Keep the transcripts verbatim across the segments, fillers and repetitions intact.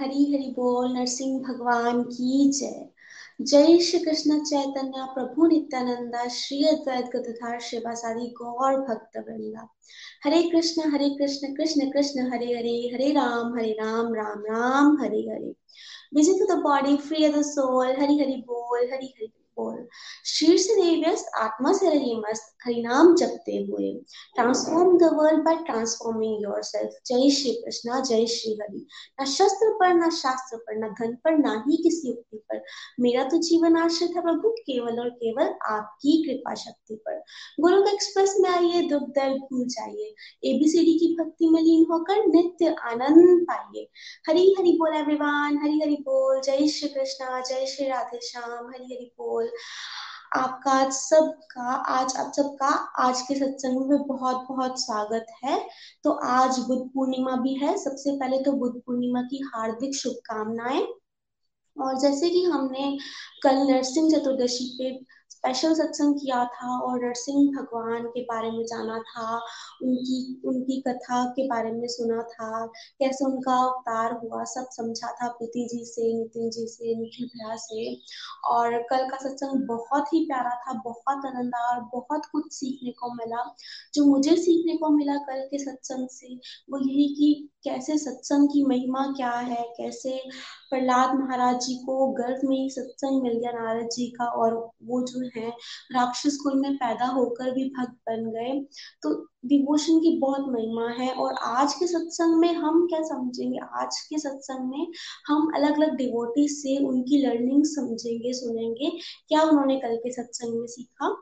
हरी हरी बोल। नरसिंह भगवान की जय। जय श्री कृष्ण चैतन्य प्रभु नित्यानंद श्री अद्वैत गदाधर श्रीवास आदि गौर भक्त वृंदा। Hare Krishna Hare Krishna Krishna Krishna Hare Hare, Hare Ram Hare Ram Ram Ram Hare Hare. Busy to the body free the soul. Hari Hari बोल हरि हरि बोल। शीर्ष से रहिए व्यस्त, आत्मा से रहिए मस्त, हरिनाम जपते हुए। Transform the world by transforming yourself. जय श्री कृष्णा जय श्री हरि। न शस्त्र पर न शास्त्र पर न धन पर ना ही किसी युक्ति पर, मेरा तो जीवन आश्रित है प्रभु केवल और केवल आपकी कृपा शक्ति पर। गोलोक एक्सप्रेस में आइए, दुख दर्द भूल जाइए, एबीसीडी की भक्ति में लीन होकर नित्य आनंद पाइए। हरि हरि बोल एवरीवन। हरि हरि बोल। जय श्री कृष्णा जय श्री राधे श्याम। हरि हरि बोल। आपका आज सबका आज आप सबका आज के सत्संग में बहुत बहुत स्वागत है। तो आज बुद्ध पूर्णिमा भी है। सबसे पहले तो बुद्ध पूर्णिमा की हार्दिक शुभकामनाएं। और जैसे कि हमने कल नरसिंह चतुर्दशी पे स्पेशल सत्संग किया था और नरसिंह भगवान के बारे में जाना था, उनकी उनकी कथा के बारे में सुना था, कैसे उनका अवतार हुआ, सब समझा था प्रीति जी से, नितिन जी से, निखिल भैया से। और कल का सत्संग बहुत ही प्यारा था, बहुत आनंद आया और बहुत कुछ सीखने को मिला। जो मुझे सीखने को मिला कल के सत्संग से वो यही कि कैसे सत्संग की महिमा क्या है, कैसे प्रहलाद महाराज जी को गर्भ में ही सत्संग मिल गया नारद जी का और वो जो है राक्षस कुल में पैदा होकर भी भक्त बन गए। तो डिवोशन की बहुत महिमा है। और आज के सत्संग में हम क्या समझेंगे, आज के सत्संग में हम अलग अलग डिवोटी से उनकी लर्निंग समझेंगे, सुनेंगे क्या उन्होंने कल के सत्संग में सीखा।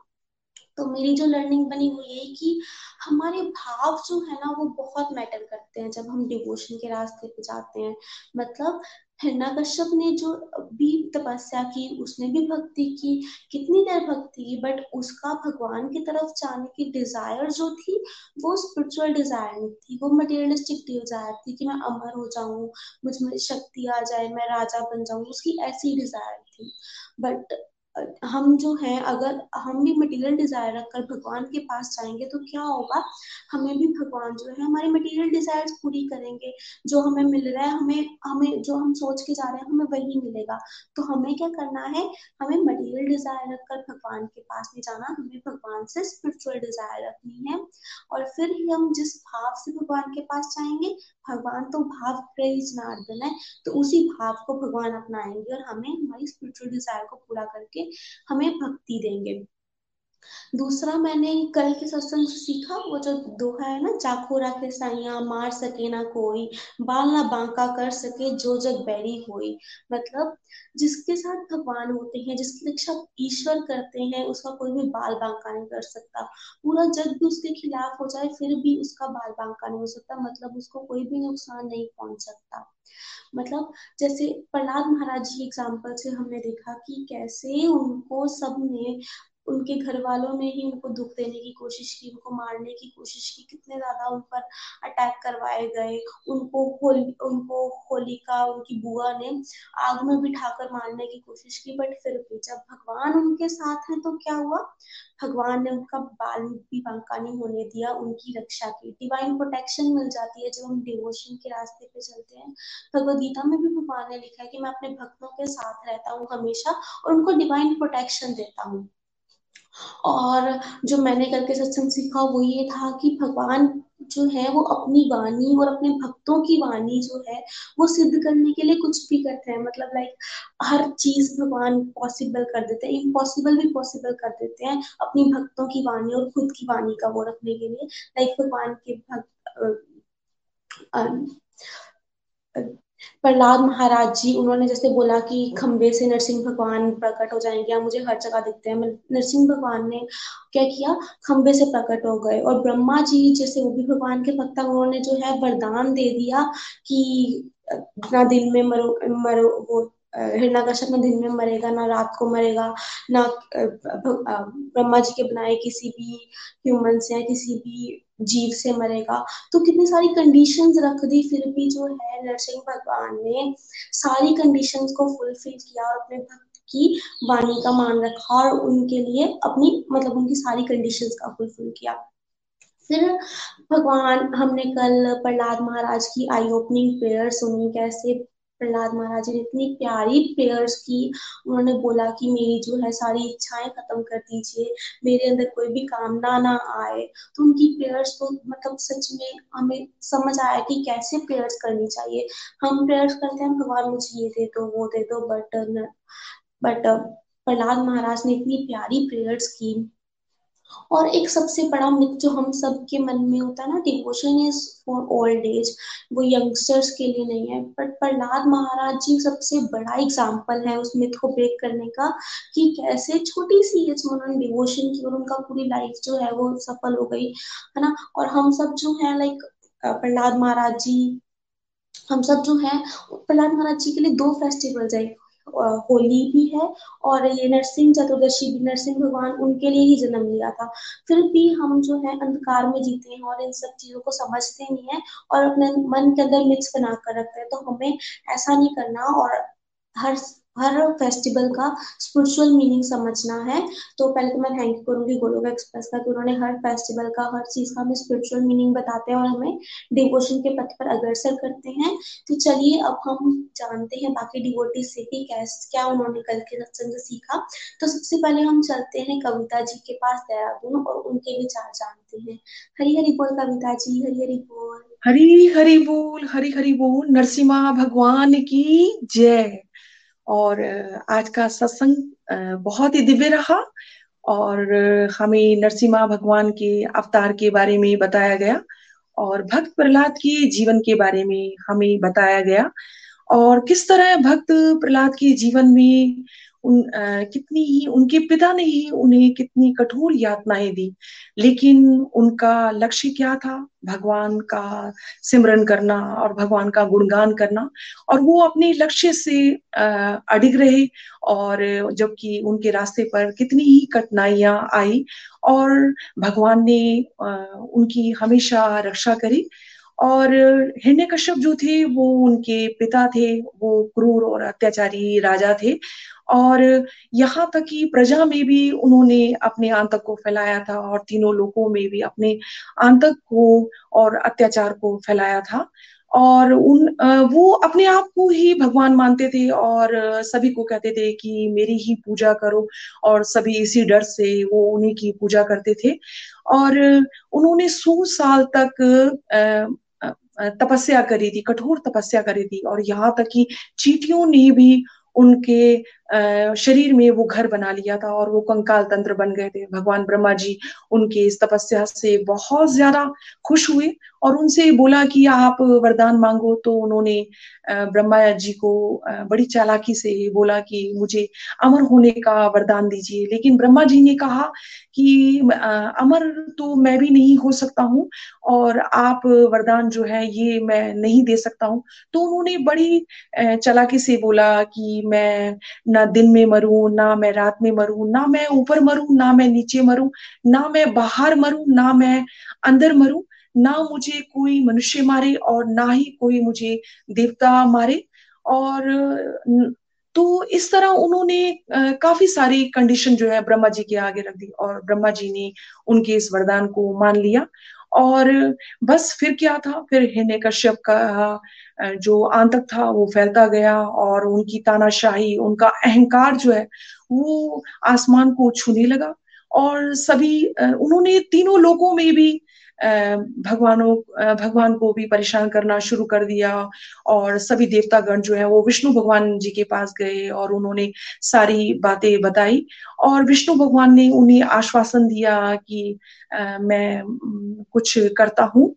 तो मेरी जो लर्निंग बनी वो यही कि हमारे भाव जो है ना वो बहुत मैटर करते हैं जब हम डिवोशन के रास्ते पे जाते हैं। मतलब हिरण्यकश्यप ने जो भी तपस्या की, उसने भी भक्ति की, कितनी देर भक्ति की, बट उसका भगवान की तरफ जाने की डिजायर जो थी वो स्पिरिचुअल डिजायर नहीं थी, वो मटेरियलिस्टिक डिजायर थी कि मैं अमर हो जाऊं, मुझ में शक्ति आ जाए, मैं राजा बन जाऊं, उसकी ऐसी डिजायर थी। बट हम जो है अगर हम भी मटेरियल डिजायर रखकर भगवान के पास जाएंगे तो क्या होगा, हमें भी भगवान जो है हमारे मटेरियल डिजायर्स पूरी करेंगे। जो हमें मिल रहा है, हमें हमें जो हम सोच के जा रहे हैं हमें वही मिलेगा। तो हमें क्या करना है, हमें मटेरियल डिजायर रखकर भगवान के पास नहीं जाना, हमें भगवान से स्पिरिचुअल डिजायर रखनी है। और फिर ही हम जिस भाव से भगवान के पास जाएंगे, भगवान तो भाव प्रेज नारदन है, तो उसी भाव को भगवान अपनाएंगे और हमें हमारी स्पिरिचुअल डिजायर को पूरा करके हमें भक्ति देंगे। दूसरा मैंने कल के सत्संग से सीखा वो जो दोहा है ना, चाखो राखे साइया मार सके ना कोई, बाल ना बांका कर सके जो जग बैरी होई। मतलब जिसके साथ भगवान होते हैं, जिसकी रक्षा ईश्वर करते हैं, उसका कोई भी बाल बांका नहीं कर सकता। पूरा जग भी उसके खिलाफ हो जाए फिर भी उसका बाल बांका नहीं हो सकता, मतलब उसको कोई भी नुकसान नहीं पहुंच सकता। मतलब जैसे प्रहलाद महाराज जी एग्जाम्पल से हमने देखा कि कैसे उनको सबने, उनके घर वालों ने ही उनको दुख देने की कोशिश की, उनको मारने की कोशिश की, कितने ज्यादा उन पर अटैक करवाए गए। उनको होल उनको होलिका उनकी बुआ ने आग में बिठाकर मारने की कोशिश की, बट फिर भी जब भगवान उनके साथ हैं तो क्या हुआ, भगवान ने उनका बाल भी बांका नहीं होने दिया, उनकी रक्षा की। डिवाइन प्रोटेक्शन मिल जाती है जब हम डिवोशन के रास्ते पे चलते हैं। भगवद्गीता में भी भगवान ने लिखा है कि मैं अपने भक्तों के साथ रहता हूँ हमेशा और उनको डिवाइन प्रोटेक्शन देता हूँ। और जो मैंने कल के सत्संग सीखा वो ये था कि भगवान जो है वो अपनी वाणी और अपने भक्तों की वाणी जो है वो सिद्ध करने के लिए कुछ भी करते हैं। मतलब लाइक हर चीज भगवान पॉसिबल कर देते हैं, इम्पॉसिबल भी पॉसिबल कर देते हैं अपनी भक्तों की वाणी और खुद की वाणी का वो रखने के लिए। लाइक भगवान के भक्त प्रहलाद महाराज जी, उन्होंने जैसे बोला कि खंबे से नरसिंह भगवान प्रकट हो जाएंगे या मुझे हर जगह दिखते हैं, नरसिंह भगवान ने क्या किया, खंबे से प्रकट हो गए। और ब्रह्मा जी जैसे वो भी भगवान के भक्त, उन्होंने जो है वरदान दे दिया कि ना दिन में मरो मरो वो हिरण्यकश्यप ना दिन में मरेगा, ना रात को मरेगा, ना ब्रह्मा जी के बनाए किसी भी ह्यूमन से या किसी भी जीव से मरेगा। तो कितनी सारी कंडीशंस रख दी, फिर भी जो है नरसिंह भगवान ने सारी कंडीशंस को फुलफिल किया और अपने भक्त की वाणी का मान रखा और उनके लिए अपनी मतलब उनकी सारी कंडीशंस का फुलफिल किया। फिर भगवान, हमने कल प्रहलाद महाराज की आई ओपनिंग प्रेयर सुनी, कैसे प्रहलाद महाराज ने इतनी प्यारी प्रेयर्स की। उन्होंने बोला कि मेरी जो है सारी इच्छाएं खत्म कर दीजिए, मेरे अंदर कोई भी कामना ना आए। तो उनकी प्रेयर्स तो मतलब सच में हमें समझ आया कि कैसे प्रेयर्स करनी चाहिए। हम प्रेयर्स करते हैं, भगवान मुझे ये दे दो वो दे दो, बट बट प्रहलाद महाराज ने इतनी प्यारी प्रेयर्स की। और एक सबसे बड़ा मिथ जो हम सब के मन में होता है ना, devotion is for old age, वो यंगस्टर्स के लिए नहीं है। बट प्रहलाद महाराज जी सबसे बड़ा एग्जाम्पल है उस मिथ को ब्रेक करने का कि कैसे छोटी सी एज में उन्होंने डिवोशन की और उनका पूरी लाइफ जो है वो सफल हो गई, है ना। और हम सब जो है लाइक प्रहलाद महाराज जी, हम सब जो है प्रहलाद महाराज जी के लिए दो फेस्टिवल्स है, होली भी है और ये नरसिंह चतुर्दशी भी। नरसिंह भगवान उनके लिए ही जन्म लिया था, फिर भी हम जो है अंधकार में जीते हैं और इन सब चीजों को समझते नहीं है और अपने मन के अंदर मिक्स बना कर रखते हैं। तो हमें ऐसा नहीं करना और हर हर फेस्टिवल का स्पिरिचुअल मीनिंग समझना है। तो पहले तो मैं थैंक यू करूंगी गोलोक एक्सप्रेस का कि उन्होंने हर फेस्टिवल का, हर चीज का हमें स्पिरिचुअल मीनिंग बताते हैं और हमें डिवोशन के पथ पर अग्रसर करते हैं। तो चलिए अब हम जानते हैं बाकी डिवोटी से भी कैसे क्या उन्होंने कल के सत्संग से सीखा। तो सबसे पहले हम चलते हैं कविता जी के पास देहरादून और उनके विचार जानते हैं। हरी हरी बोल कविता जी, हरी हरी बोल। हरी हरी बोल, हरी हरी बोल, नरसिम्हा भगवान की जय। और आज का सत्संग बहुत ही दिव्य रहा और हमें नरसिम्हा भगवान के अवतार के बारे में बताया गया और भक्त प्रहलाद के जीवन के बारे में हमें बताया गया और किस तरह भक्त प्रहलाद के जीवन में उन आ, कितनी ही उनके पिता ने ही उन्हें कितनी कठोर यातनाएं दी, लेकिन उनका लक्ष्य क्या था, भगवान का सिमरन करना और भगवान का गुणगान करना, और वो अपने लक्ष्य से अडिग रहे। और जबकि उनके रास्ते पर कितनी ही कठिनाइयां आई और भगवान ने आ, उनकी हमेशा रक्षा करी। और हिरण्यकश्यप जो थे वो उनके पिता थे, वो क्रूर और अत्याचारी राजा थे और यहाँ तक कि प्रजा में भी उन्होंने अपने आतंक को फैलाया था और तीनों लोकों में भी अपने आतंक को और अत्याचार को फैलाया था। और उन वो अपने आप को ही भगवान मानते थे और सभी को कहते थे कि मेरी ही पूजा करो और सभी इसी डर से वो उन्हीं की पूजा करते थे। और उन्होंने सौ साल तक तपस्या करी थी, कठोर तपस्या करी थी और यहाँ तक कि चींटियों ने भी उनके शरीर में वो घर बना लिया था और वो कंकाल तंत्र बन गए थे। भगवान ब्रह्मा जी उनके इस तपस्या से बहुत ज्यादा खुश हुए और उनसे बोला कि आप वरदान मांगो। तो उन्होंने ब्रह्मा जी को बड़ी चालाकी से बोला कि मुझे अमर होने का वरदान दीजिए, लेकिन ब्रह्मा जी ने कहा कि अमर तो मैं भी नहीं हो सकता हूँ और आप वरदान जो है ये मैं नहीं दे सकता हूँ। तो उन्होंने बड़ी चालाकी से बोला कि मैं ना दिन में मरूं, ना मैं रात में मरूं, ना मैं ऊपर मरूं, ना मैं नीचे मरूं, ना मैं बाहर मरूं, ना मैं अंदर मरूं, ना मुझे कोई मनुष्य मारे और ना ही कोई मुझे देवता मारे। और तो इस तरह उन्होंने काफी सारी कंडीशन जो है ब्रह्मा जी के आगे रख दी और ब्रह्मा जी ने उनके इस वरदान को मान लिया। और बस फिर क्या था, फिर हिरण्यकश्यप का जो आतंक था वो फैलता गया और उनकी तानाशाही, उनका अहंकार जो है वो आसमान को छूने लगा और सभी उन्होंने तीनों लोकों में भी भगवानों भगवान को भी परेशान करना शुरू कर दिया और सभी देवतागण जो है वो विष्णु भगवान जी के पास गए और उन्होंने सारी बातें बताई और विष्णु भगवान ने उन्हें आश्वासन दिया कि मैं कुछ करता हूँ।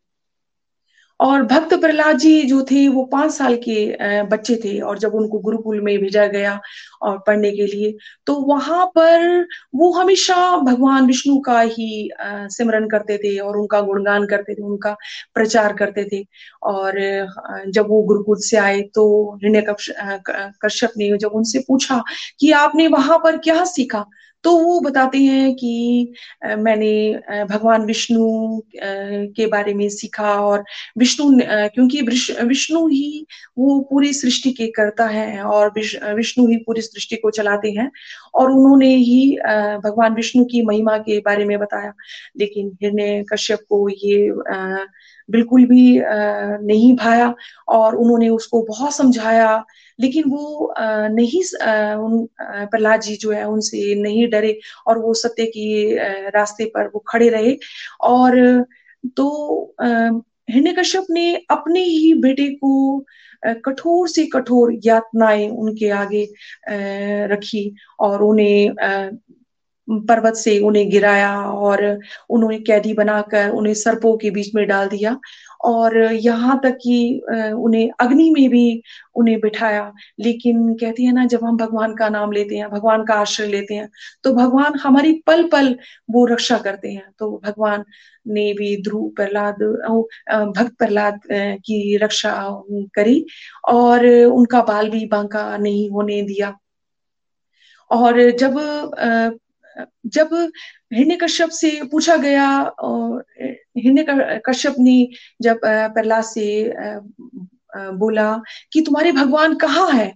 और भक्त प्रहलाद जी जो थे वो पांच साल के बच्चे थे और जब उनको गुरुकुल में भेजा गया और पढ़ने के लिए तो वहां पर वो हमेशा भगवान विष्णु का ही सिमरन करते थे और उनका गुणगान करते थे, उनका प्रचार करते थे। और जब वो गुरुकुल से आए तो हिरण्यकश्यप ने जब उनसे पूछा कि आपने वहां पर क्या सीखा तो वो बताते हैं कि मैंने भगवान विष्णु के बारे में सीखा और विष्णु क्योंकि विष्णु ही वो पूरी सृष्टि के कर्ता है और विष्णु ही पूरी सृष्टि को चलाते हैं और उन्होंने ही भगवान विष्णु की महिमा के बारे में बताया। लेकिन हिरण्यकश्यप को ये बिल्कुल भी नहीं भाया और उन्होंने उसको बहुत समझाया लेकिन वो नहीं, उन प्रहलाद जी जो है उनसे नहीं डरे और वो सत्य के रास्ते पर वो खड़े रहे। और तो हिरण्यकश्यप ने अपने ही बेटे को कठोर से कठोर यातनाएं उनके आगे रखी और उन्हें पर्वत से उन्हें गिराया और उन्हें कैदी बनाकर उन्हें सर्पों के बीच में डाल दिया और यहाँ तक कि उन्हें अग्नि में भी उन्हें बिठाया। लेकिन कहती है ना, जब हम भगवान का नाम लेते हैं, भगवान का आश्रय लेते हैं तो भगवान हमारी पल पल वो रक्षा करते हैं। तो भगवान ने भी ध्रुव प्रहलाद भक्त प्रहलाद की रक्षा करी और उनका बाल भी बांका नहीं होने दिया। और जब जब हिरण्यकश्यप से पूछा गया, हिरण्यकश्यप ने जब प्रहलाद से बोला कि तुम्हारे भगवान कहाँ है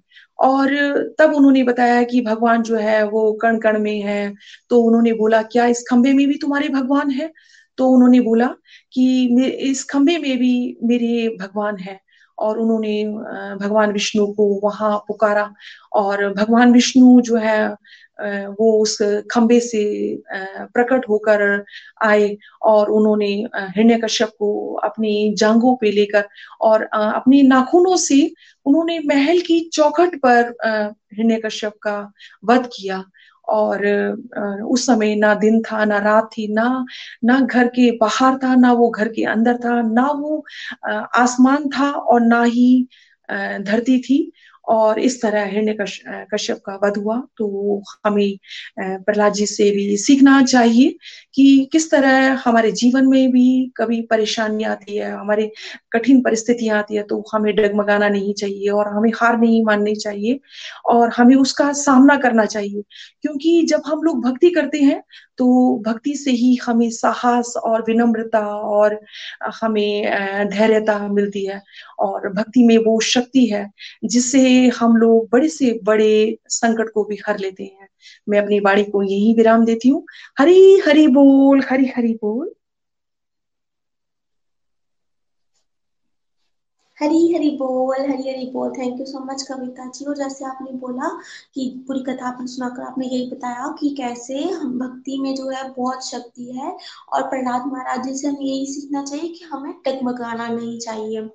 और तब उन्होंने बताया कि भगवान जो है वो कण कण में है। तो उन्होंने बोला क्या इस खंभे में भी तुम्हारे भगवान है? तो उन्होंने बोला कि इस खंभे में भी मेरे भगवान है। और उन्होंने भगवान विष्णु को वहां पुकारा और भगवान विष्णु जो है वो उस खंबे से प्रकट होकर आए और उन्होंने हिरण्यकश्यप को अपनी जांघों पे लेकर और अपने नाखूनों से उन्होंने महल की चौखट पर हिरण्यकश्यप का वध किया। और उस समय ना दिन था ना रात थी, ना ना घर के बाहर था, ना वो घर के अंदर था, ना वो आसमान था और ना ही धरती थी। और इस तरह हिरण्यकश्यप का वध हुआ। तो हमें प्रहलाद जी से भी सीखना चाहिए कि किस तरह हमारे जीवन में भी कभी परेशानी आती है, हमारे कठिन परिस्थितियां आती है तो हमें डगमगाना नहीं चाहिए और हमें हार नहीं माननी चाहिए और हमें उसका सामना करना चाहिए। क्योंकि जब हम लोग भक्ति करते हैं तो भक्ति से ही हमें साहस और विनम्रता और हमें धैर्यता मिलती है और भक्ति में वो शक्ति है जिससे हम लोग बड़े से बड़े संकट को भी हर लेते हैं। मैं अपनी वाणी को यही विराम देती हूँ। हरी हरी बोल, हरी हरी बोल, हरी हरी बोल, हरी हरी बोल। Thank you so much Kavita ji. और जैसे आपने बोला कि पूरी कथा आपने सुनाकर आपने यही बताया कि कैसे हम भक्ति में जो है बहुत शक्ति है और प्रहलाद महाराज जी से हमें यही सीखना चाहिए कि हमें डगमगाना नहीं चाहिए।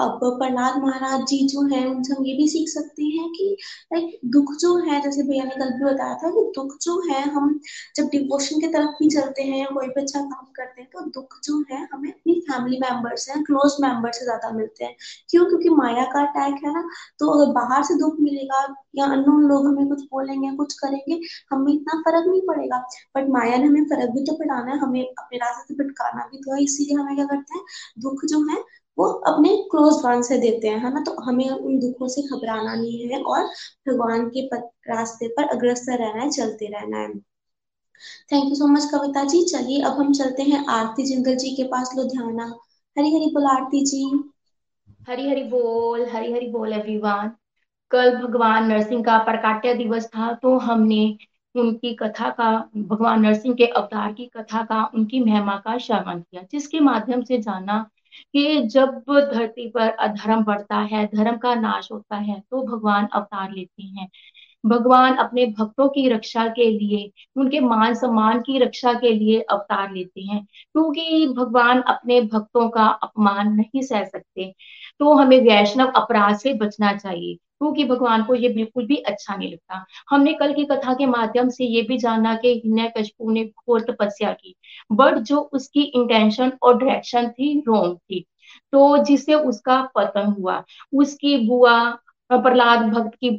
अब प्रहलाद महाराज जी जो है उनसे हम ये भी सीख सकते हैं कि लाइक दुख जो है, जैसे भैया ने कल भी बताया था कि दुख जो है, हम जब डिवोशन की तरफ भी चलते हैं, कोई भी अच्छा काम करते हैं तो दुख जो है हमें अपनी फैमिली मेंबर्स हैं, क्लोज मेंबर्स से ज्यादा मिलते हैं। क्यों? क्योंकि माया का अटैक है ना। तो अगर बाहर से दुख मिलेगा या अननोन लोग हमें कुछ बोलेंगे, कुछ करेंगे, हमें इतना फर्क नहीं पड़ेगा। बट माया ने हमें फर्क भी तो पड़ाना है, हमें अपने रास्ते से भटकाना भी तो है। इसीलिए हमें क्या करते हैं, दुख जो है वो अपने क्लोज वन से देते हैं, है ना। तो हमें उन दुखों से घबराना नहीं है और भगवान के रास्ते पर अग्रसर रहना है, चलते रहना है। Thank you so much Kavita ji. चलिए अब हम चलते हैं आरती जिंदल जी के पास, लुधियाना। हरी हरी बोल आरती जी। हरी हरी बोल, हरी हरी बोल एवरीवन। कल भगवान नरसिंह का प्रकाट्य दिवस था तो हमने उनकी कथा का, भगवान नरसिंह के अवतार की कथा का, उनकी महिमा का श्रवण किया, जिसके माध्यम से जाना कि जब धरती पर अधर्म बढ़ता है, धर्म का नाश होता है तो भगवान अवतार लेते हैं। भगवान अपने भक्तों की रक्षा के लिए, उनके मान सम्मान की रक्षा के लिए अवतार लेते हैं, क्योंकि भगवान अपने भक्तों का अपमान नहीं सह सकते। तो हमें वैष्णव अपराध से बचना चाहिए, क्योंकि भगवान को ये बिल्कुल भी अच्छा नहीं लगता। हमने कल की कथा के माध्यम से ये भी जाना कि हिरण्यकश्यप ने घोर तपस्या की, बट जो उसकी इंटेंशन और डायरेक्शन थी रॉन्ग थी, तो जिससे उसका पतन हुआ। उसकी बुआ प्रहलाद भक्त की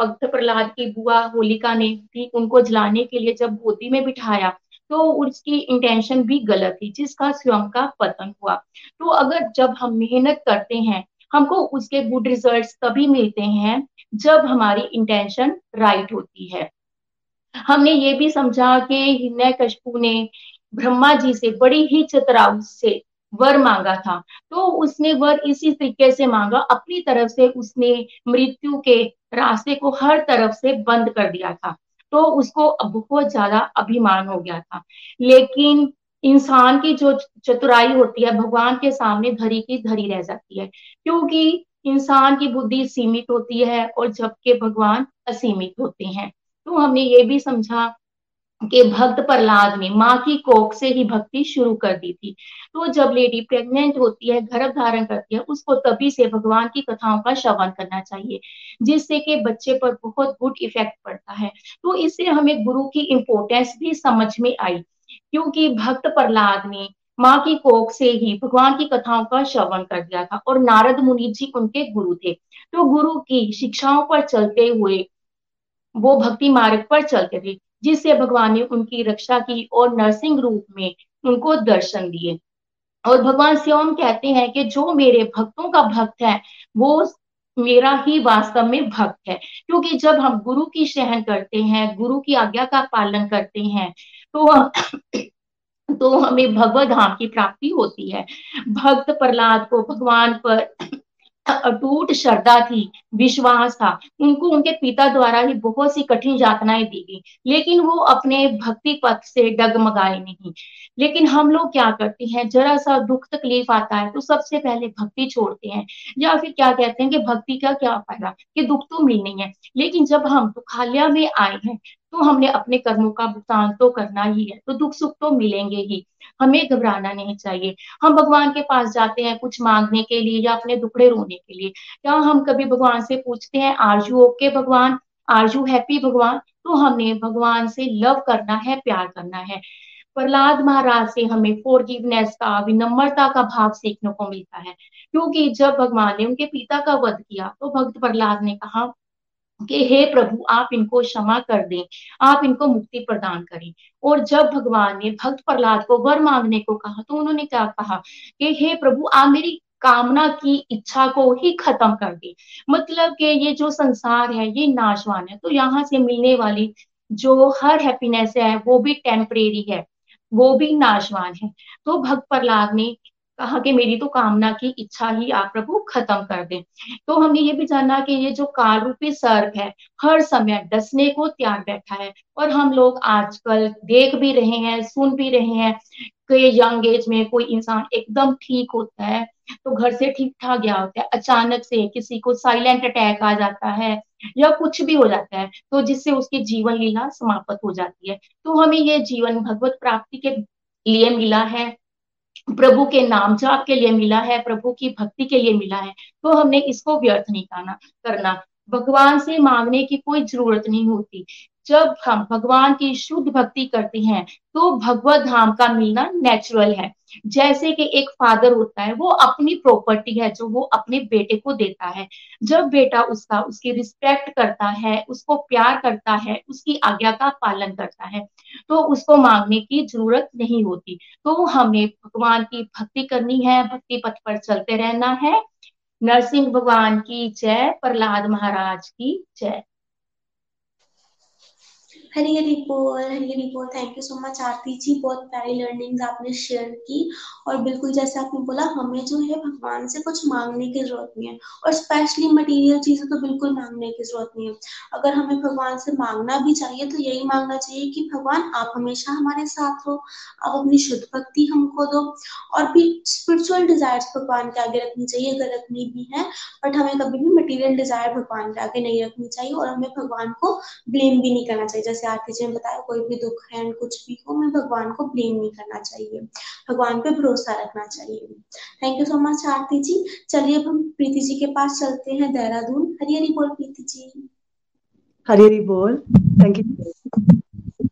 भक्त प्रहलाद की बुआ होलिका ने भी उनको जलाने के लिए जब गोदी में बिठाया तो उसकी इंटेंशन भी गलत थी, जिसका स्वयं का पतन हुआ। तो अगर जब हम मेहनत करते हैं, हमको उसके गुड रिजल्ट्स तभी मिलते हैं जब हमारी इंटेंशन राइट होती है। हमने ये भी समझा कि हिरण्यकश्यप ने ब्रह्मा जी से बड़ी ही चतुराई से वर मांगा था, तो उसने वर इसी तरीके से मांगा, अपनी तरफ से उसने मृत्यु के रास्ते को हर तरफ से बंद कर दिया था, तो उसको बहुत ज्यादा अभिमान हो गया था। लेकिन इंसान की जो चतुराई होती है भगवान के सामने धरी की धरी रह जाती है, क्योंकि इंसान की बुद्धि सीमित होती है और जबकि भगवान असीमित होते हैं। तो हमने ये भी समझा कि भक्त प्रहलाद ने माँ की कोख से ही भक्ति शुरू कर दी थी। तो जब लेडी प्रेग्नेंट होती है, गर्भ धारण करती है, उसको तभी से भगवान की कथाओं का श्रवण करना चाहिए, जिससे कि बच्चे पर बहुत गुड इफेक्ट पड़ता है। तो इससे हमें गुरु की इम्पोर्टेंस भी समझ में आई, क्योंकि भक्त प्रहलाद ने माँ की कोख से ही भगवान की कथाओं का श्रवण कर दिया था और नारद मुनि जी उनके गुरु थे। तो गुरु की शिक्षाओं पर चलते हुए वो भक्ति मार्ग पर चलते थे, जिससे भगवान ने उनकी रक्षा की और नरसिंह रूप में उनको दर्शन दिए। और भगवान स्वयं कहते हैं कि जो मेरे भक्तों का भक्त है वो मेरा ही वास्तव में भक्त है, क्योंकि जब हम गुरु की शरण करते हैं, गुरु की आज्ञा का पालन करते हैं, तो तो हमें भगवत धाम की प्राप्ति होती है। भक्त प्रहलाद को भगवान पर अटूट श्रद्धा थी, विश्वास था। उनको उनके पिता द्वारा ही बहुत सी कठिन यातनाएं दी गई, लेकिन वो अपने भक्ति पथ से डगमगाए नहीं। लेकिन हम लोग क्या करते हैं, जरा सा दुख तकलीफ आता है तो सबसे पहले भक्ति छोड़ते हैं, या फिर क्या कहते हैं कि भक्ति का क्या फायदा, कि दुख तो मिलनी है। लेकिन जब हम दुखालय में आए हैं तो हमने अपने कर्मों का भुगतान तो करना ही है, तो दुख सुख तो मिलेंगे ही, हमें घबराना नहीं चाहिए। हम भगवान के पास जाते हैं कुछ मांगने के लिए या अपने दुखड़े रोने के लिए, या हम कभी भगवान से पूछते हैं आर यू ओके भगवान, आर यू हैप्पी भगवान। तो हमें भगवान से लव करना है, प्यार करना है। प्रहलाद महाराज से हमें फॉरगिवनेस का, विनम्रता का भाव सीखने को मिलता है, क्योंकि जब भगवान ने उनके पिता का वध किया तो भक्त प्रहलाद ने कहा कि हे प्रभु, आप इनको क्षमा कर दें, आप इनको मुक्ति प्रदान करें। और जब भगवान ने भक्त प्रहलाद को वर मांगने को कहा तो उन्होंने क्या कहा कि हे प्रभु, आप मेरी कामना की इच्छा को ही खत्म कर दें। मतलब कि ये जो संसार है ये नाशवान है, तो यहाँ से मिलने वाली जो हर हैप्पीनेस है वो भी टेम्परेरी है, वो भी नाशवान है। तो भक्त प्रहलाद ने कहा कि मेरी तो कामना की इच्छा ही आप प्रभु खत्म कर दें। तो हमने ये भी जाना कि ये जो काल रूपी सर्प है हर समय डसने को तैयार बैठा है, और हम लोग आजकल देख भी रहे हैं, सुन भी रहे हैं कि यंग एज में कोई इंसान एकदम ठीक होता है, तो घर से ठीक ठाक गया होता है, अचानक से किसी को साइलेंट अटैक आ जाता है या कुछ भी हो जाता है, तो जिससे उसकी जीवन लीला समाप्त हो जाती है। तो हमें ये जीवन भगवत प्राप्ति के लिए मिला है, प्रभु के नाम जाप के लिए मिला है, प्रभु की भक्ति के लिए मिला है, तो हमने इसको व्यर्थ नहीं करना। भगवान से मांगने की कोई जरूरत नहीं होती। जब हम भगवान की शुद्ध भक्ति करते हैं तो भगवत धाम का मिलना नेचुरल है। जैसे कि एक फादर होता है, वो अपनी प्रॉपर्टी है जो वो अपने बेटे को देता है, जब बेटा उसका उसकी रिस्पेक्ट करता है, उसको प्यार करता है, उसकी आज्ञा का पालन करता है, तो उसको मांगने की जरूरत नहीं होती। तो हमें भगवान की भक्ति करनी है, भक्ति पथ पर चलते रहना है। नरसिंह भगवान की जय, प्रहलाद महाराज की जय। हरी हरी बोल, हरी हरी बोल। Thank you so much Aarti ji, बहुत प्यारी लर्निंग्स आपने शेयर की। और बिल्कुल जैसे आपने बोला, हमें जो है भगवान से कुछ मांगने की जरूरत नहीं है, और स्पेशली मटेरियल चीजें तो बिल्कुल मांगने की जरूरत नहीं है। अगर हमें भगवान से मांगना भी चाहिए तो यही मांगना चाहिए कि भगवान आप हमेशा हमारे साथ हो, आप अपनी शुद्ध भक्ति हमको दो। और भी स्पिरिचुअल डिजायर्स भगवान के आगे रखनी चाहिए अगर रखनी भी है, बट हमें कभी भी मटेरियल डिजायर भगवान के आगे नहीं रखनी चाहिए। और हमें भगवान को ब्लेम भी नहीं करना चाहिए, जैसे आरती जी ने बताया, कोई भी दुख है कुछ भी हो, हमें भगवान को ब्लेम नहीं करना चाहिए, भगवान पे भरोसा रखना चाहिए। Thank you so much Aarti ji. चलिए अब हम प्रीति जी के पास चलते हैं देहरादून। हरी हरी बोल प्रीति जी। हरी हरी बोल। Thank you.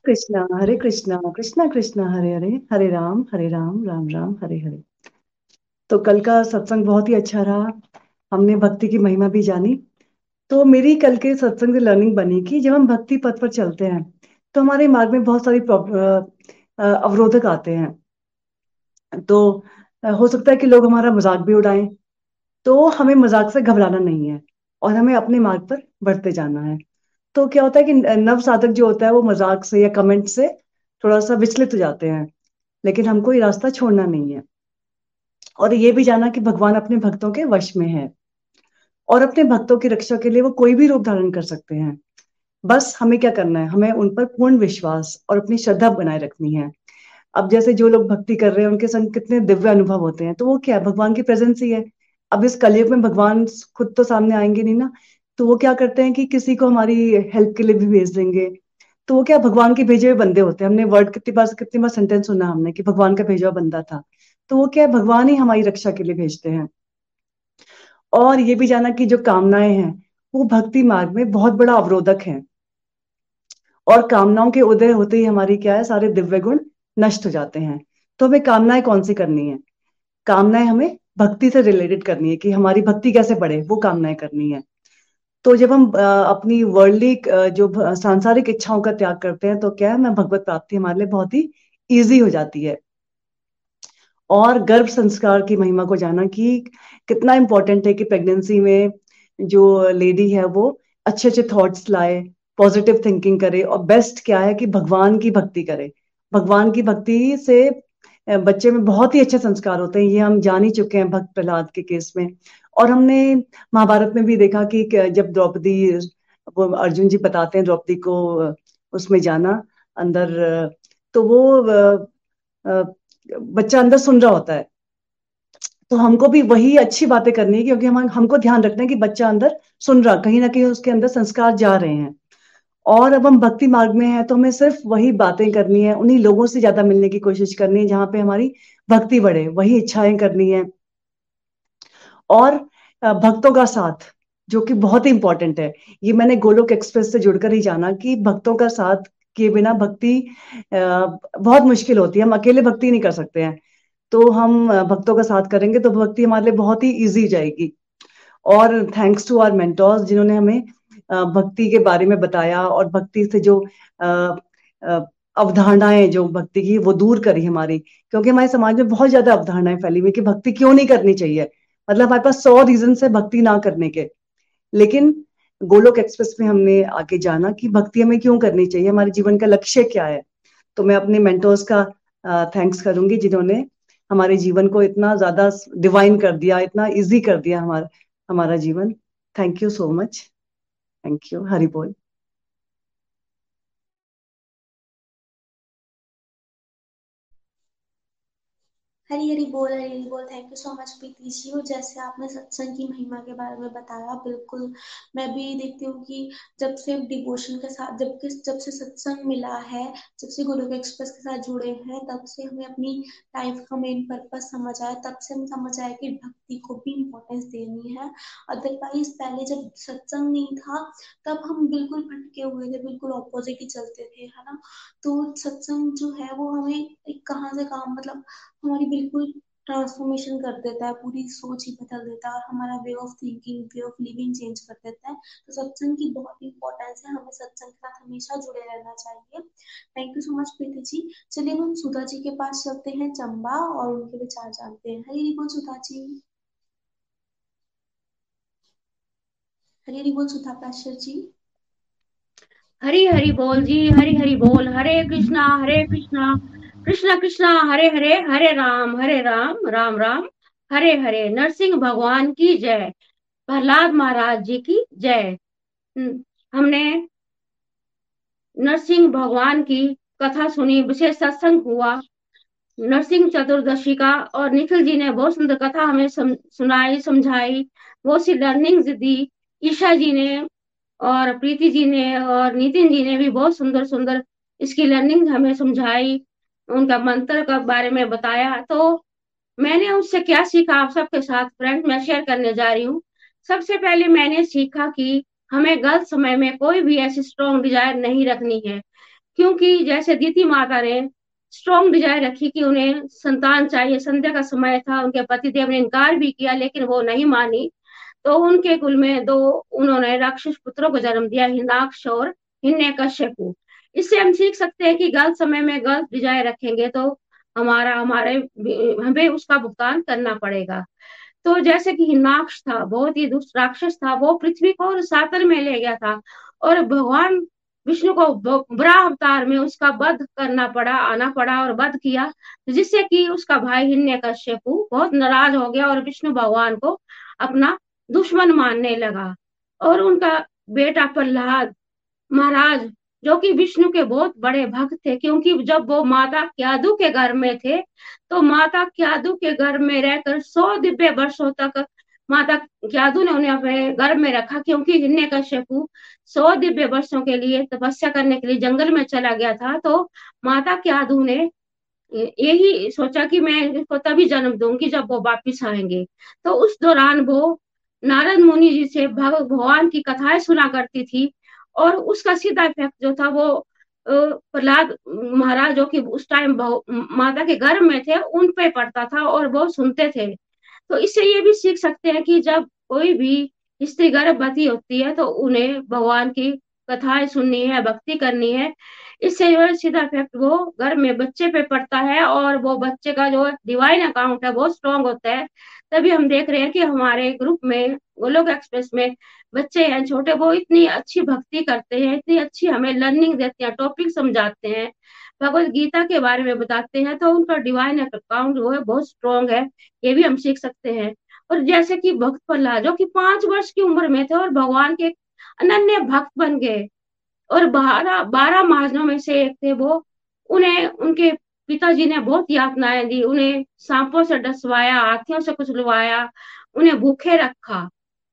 कृष्णा हरे कृष्णा, कृष्णा कृष्णा हरे हरे, हरे राम हरे राम, राम राम हरे हरे। तो कल का सत्संग बहुत ही अच्छा रहा, हमने भक्ति की महिमा भी जानी। तो मेरी कल के सत्संग से लर्निंग बनी कि जब हम भक्ति पथ पर चलते हैं तो हमारे मार्ग में बहुत सारी अवरोधक आते हैं। तो हो सकता है कि लोग हमारा मजाक भी उड़ाएं, तो हमें मजाक से घबराना नहीं है और हमें अपने मार्ग पर बढ़ते जाना है। तो क्या होता है कि नव साधक जो होता है वो मजाक से या कमेंट से थोड़ा सा विचलित हो जाते हैं, लेकिन हमको ये रास्ता छोड़ना नहीं है। और ये भी जाना कि भगवान अपने भक्तों के वश में है और अपने भक्तों की रक्षा के लिए वो कोई भी रूप धारण कर सकते हैं। बस हमें क्या करना है, हमें उन पर पूर्ण विश्वास और अपनी श्रद्धा बनाए रखनी है। अब जैसे जो लोग भक्ति कर रहे हैं उनके संग कितने दिव्य अनुभव होते हैं, तो वो क्या है, भगवान की प्रेजेंस ही है। अब इस कलयुग में भगवान खुद तो सामने आएंगे नहीं ना, तो वो क्या करते हैं कि किसी को हमारी हेल्प के लिए भी भेज देंगे। तो वो क्या, भगवान के भेजे हुए बंदे होते हैं। हमने वर्ड कितनी बार कितनी बार सेंटेंस सुना हमने कि भगवान का भेजा हुआ बंदा था। तो वो क्या है, भगवान ही हमारी रक्षा के लिए भेजते हैं। और ये भी जाना कि जो कामनाएं हैं वो भक्ति मार्ग में बहुत बड़ा अवरोधक है, और कामनाओं के उदय होते ही हमारी क्या है, सारे दिव्य गुण नष्ट हो जाते हैं। तो हमें कामनाएं कौन सी करनी है, कामनाएं हमें भक्ति से रिलेटेड करनी है कि हमारी भक्ति कैसे बढ़े, वो कामनाएं करनी है। तो जब हम अपनी वर्ल्डली जो सांसारिक इच्छाओं का त्याग करते हैं तो क्या है, भगवत प्राप्ति हमारे लिए बहुत ही ईजी हो जाती है। और गर्भ संस्कार की महिमा को जाना कि कितना इम्पोर्टेंट है कि प्रेगनेंसी में जो लेडी है वो अच्छे अच्छे थॉट्स लाए, पॉजिटिव थिंकिंग करे, और बेस्ट क्या है कि भगवान की भक्ति करे। भगवान की भक्ति से बच्चे में बहुत ही अच्छे संस्कार होते हैं, ये हम जान ही चुके हैं भक्त प्रहलाद के केस में। और हमने महाभारत में भी देखा कि जब द्रौपदी, वो अर्जुन जी बताते हैं द्रौपदी को उसमें जाना अंदर, तो वो बच्चा अंदर सुन रहा होता है। तो हमको भी वही अच्छी बातें करनी है, क्योंकि हम हमको ध्यान रखना है कि बच्चा अंदर सुन रहा, कहीं ना कहीं उसके अंदर संस्कार जा रहे हैं। और अब हम भक्ति मार्ग में हैं तो हमें सिर्फ वही बातें करनी है, उन्हीं लोगों से ज्यादा मिलने की कोशिश करनी है जहाँ पे हमारी भक्ति बढ़े, वही इच्छाएं करनी है। और भक्तों का साथ जो कि बहुत ही इंपॉर्टेंट है, ये मैंने गोलोक एक्सप्रेस से जुड़कर ही जाना कि भक्तों का साथ के बिना भक्ति बहुत मुश्किल होती है। हम अकेले भक्ति नहीं कर सकते हैं, तो हम भक्तों का साथ करेंगे तो भक्ति हमारे लिए बहुत ही इजी जाएगी। और थैंक्स टू आवर मेंटर्स जिन्होंने हमें भक्ति के बारे में बताया और भक्ति से जो अवधारणाएं जो भक्ति की वो दूर करी हमारी, क्योंकि हमारे समाज में बहुत ज्यादा अवधारणाएं फैली हुई कि भक्ति क्यों नहीं करनी चाहिए। मतलब हमारे पास सौ रीजन है भक्ति ना करने के, लेकिन गोलोक एक्सप्रेस में हमने आके जाना कि भक्ति हमें क्यों करनी चाहिए, हमारे जीवन का लक्ष्य क्या है। तो मैं अपने मेंटर्स का थैंक्स करूंगी जिन्होंने हमारे जीवन को इतना ज्यादा डिवाइन कर दिया, इतना इजी कर दिया हमारा हमारा जीवन। Thank you so much, thank you. Hari बोल। हरी हरी बोल, हरी हरी बोल। Thank you so much Preeti ji. और जैसे आपने सत्संग की महिमा के बारे में बताया, बिल्कुल मैं भी देखती हूँ कि जब से डिवोशन के साथ, जब किस जब से सत्संग मिला है, जब से गोलोक एक्सप्रेस के साथ जुड़े हैं, तब से हमें अपनी लाइफ का मेन पर्पस समझ आया, तब से हम समझ आया कि भक्ति को भी इम्पोर्टेंस देनी है। अदरवाइज पहले जब सत्संग नहीं था तब हम बिल्कुल भटके हुए थे, बिल्कुल ऑपोजिट ही चलते थे, है ना। तो सत्संग जो है वो हमें कहाँ से कहाँ, मतलब हमारी बिल्कुल ट्रांसफॉर्मेशन कर देता है, पूरी सोच ही बदल देता है, और हमारा way of thinking, way of living change कर देता है। तो सत्संग की बहुत इंपॉर्टेंस है, हमें सत्संग के साथ हमेशा जुड़े रहना चाहिए। Thank you so much Preeti ji. चलिए हम सुधा जी के पास चलते हैं चंबा, और उनके विचार जानते हैं। हरी हरी बोल सुधा जी। हरी हरी बोल सुधा पाशर जी। हरी हरी बोल जी, हरी हरी बोल। हरे कृष्णा हरे कृष्णा कृष्णा कृष्णा हरे हरे, हरे राम हरे राम राम राम हरे हरे। नरसिंह भगवान की जय, प्रहलाद महाराज जी की जय। हमने नरसिंह भगवान की कथा सुनी, विशेष सत्संग हुआ नरसिंह चतुर्दशी का, और निखिल जी ने बहुत सुंदर कथा हमें सम, सुनाई समझाई, बहुत सी लर्निंग्स दी। ईशा जी ने और प्रीति जी ने और नितिन जी ने भी बहुत सुंदर सुंदर इसकी लर्निंग हमें समझाई, उनका मंत्र के बारे में बताया। तो मैंने उससे क्या सीखा आप सबके साथ फ्रेंड मैं शेयर करने जा रही हूँ। सबसे पहले मैंने सीखा कि हमें गलत समय में कोई भी ऐसी स्ट्रॉन्ग डिजायर नहीं रखनी है, क्योंकि जैसे दिति माता ने स्ट्रॉन्ग डिजायर रखी कि उन्हें संतान चाहिए, संध्या का समय था, उनके पतिदेव ने इनकार भी किया लेकिन वो नहीं मानी, तो उनके कुल में दो उन्होंने राक्षस पुत्रों को जन्म दिया, हिरणाक्ष और हिरण्यकश्यप। इससे हम सीख सकते हैं कि गलत समय में गलत डिजायर रखेंगे तो हमारा हमारे हमें उसका भुगतान करना पड़ेगा। तो जैसे कि हिरणाक्ष था, बहुत ही दुष्ट राक्षस था, वो पृथ्वी को सातर में ले गया था और भगवान विष्णु को ब्राह अवतार में उसका वध करना पड़ा, आना पड़ा और वध किया, जिससे कि उसका भाई हिरण्यकश्यप बहुत नाराज हो गया और विष्णु भगवान को अपना दुश्मन मानने लगा। और उनका बेटा प्रहलाद महाराज जो कि विष्णु के बहुत बड़े भक्त थे, क्योंकि जब वो माता क्यादू के घर में थे तो माता क्यादू के घर में रहकर सौ दिव्य वर्षों तक माता क्यादू ने उन्हें अपने घर में रखा, क्योंकि हिरण्यकश्यप सौ दिव्य वर्षों के लिए तपस्या करने के लिए जंगल में चला गया था। तो माता क्यादू ने यही सोचा कि मैं इनको तभी जन्म दूंगी जब वो वापिस आएंगे। तो उस दौरान वो नारद मुनि जी से भगवान की कथाएं सुना करती थी, और उसका सीधा इफेक्ट जो था वो प्रहलाद महाराज जो कि उस टाइम माता के घर में थे उन पे पड़ता था और वो सुनते थे। तो इससे ये भी सीख सकते हैं कि जब कोई भी स्त्री गर्भवती होती है तो उन्हें भगवान की कथाएं सुननी है, भक्ति करनी है। इससे जो है सीधा इफेक्ट वो घर में बच्चे पे पड़ता है, और वो बच्चे का जो डिवाइन अकाउंट है बहुत स्ट्रांग होता है। तभी हम देख रहे हैं कि हमारे ग्रुप में गोलोक एक्सप्रेस में बच्चे हैं छोटे, वो इतनी अच्छी भक्ति करते हैं, इतनी अच्छी हमें लर्निंग देते हैं, टॉपिक समझाते हैं, भगवद्गीता के बारे में बताते हैं। तो उनका डिवाइन अकाउंट जो है बहुत स्ट्रांग है, ये भी हम सीख सकते हैं। और जैसे कि भक्त प्रहलाद जो कि पांच वर्ष की उम्र में थे और भगवान के अनन्य भक्त बन गए, और बारह बारह महाजनों में से एक थे वो। उन्हें उनके पिताजी ने बहुत यातनाएं दी, उन्हें सांपों से डसवाया, हाथियों से कुचलवाया, उन्हें भूखे रखा,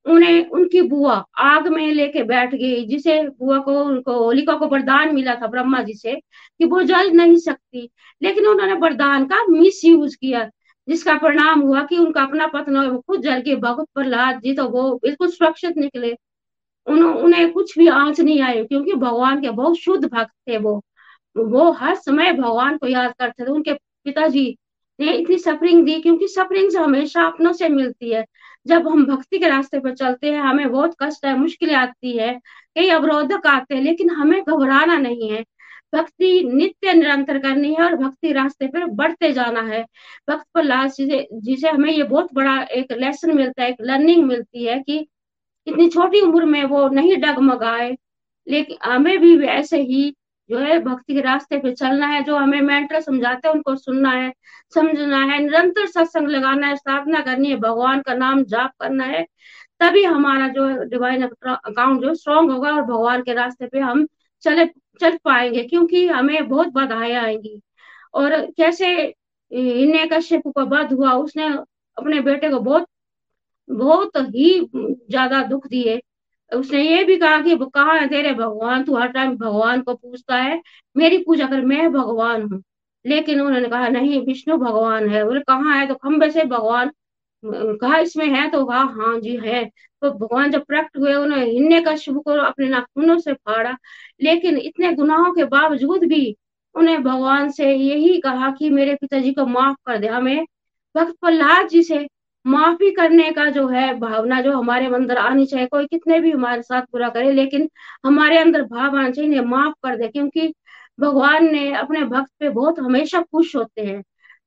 उन्हें उनकी बुआ आग में लेके बैठ गई, जिसे बुआ को उनको होलिका को वरदान मिला था ब्रह्मा जी से कि वो जल नहीं सकती, लेकिन उन्होंने वरदान का मिसयूज किया, जिसका परिणाम हुआ कि उनका अपना पत्नी वो खुद जल के, भगवत प्रहलाद जी तो वो बिल्कुल सुरक्षित निकले, उन्हें कुछ भी आंच नहीं आई, क्योंकि भगवान के बहुत शुद्ध भक्त थे वो वो हर समय भगवान को याद करते थे। उनके पिताजी ने इतनी सफरिंग दी, क्योंकि सफरिंग हमेशा अपनों से मिलती है। जब हम भक्ति के रास्ते पर चलते हैं हमें बहुत कष्ट है, मुश्किलें आती है, कई अवरोधक आते हैं, लेकिन हमें घबराना नहीं है, भक्ति नित्य निरंतर करनी है और भक्ति रास्ते पर बढ़ते जाना है। भक्त प्रहलाद जी से हमें ये बहुत बड़ा एक लेसन मिलता है, एक लर्निंग मिलती है कि इतनी छोटी उम्र में वो नहीं डगमगाए, लेकिन हमें भी वैसे ही जो है भक्ति के रास्ते पे चलना है। जो हमें मेंटर समझाते हैं उनको सुनना है, समझना है, निरंतर सत्संग लगाना है, साधना करनी है, भगवान का नाम जाप करना है, तभी हमारा जो डिवाइन अकाउंट जो स्ट्रांग होगा और भगवान के रास्ते पे हम चले चल पाएंगे, क्योंकि हमें बहुत बाधाएं आएंगी। और कैसे हिरण्यकश्यप का वध हुआ, उसने अपने बेटे को बहुत बहुत ही ज्यादा दुख दिए। उसने ये भी कहा कि कहाँ है तेरे भगवान, तू हर टाइम भगवान को पूजता है, मेरी पूजा कर, मैं भगवान हूँ। लेकिन उन्होंने कहा नहीं, विष्णु भगवान है। बोले कहाँ है, तो खम्बे से भगवान, कहा इसमें है, तो कहा हाँ जी है। तो भगवान जब प्रकट हुए उन्होंने हिरण्यकश्यप को अपने नाखूनों से फाड़ा, लेकिन इतने गुनाहों के बावजूद भी उन्हें भगवान से यही कहा कि मेरे पिताजी को माफ कर दे। हमें भक्त प्रहलाद जी से माफी करने का जो है भावना जो हमारे अंदर आनी चाहिए, कोई कितने भी हमारे साथ बुरा करे लेकिन हमारे अंदर भाव आना चाहिए माफ कर दे, क्योंकि भगवान ने अपने भक्त पे बहुत हमेशा खुश होते हैं।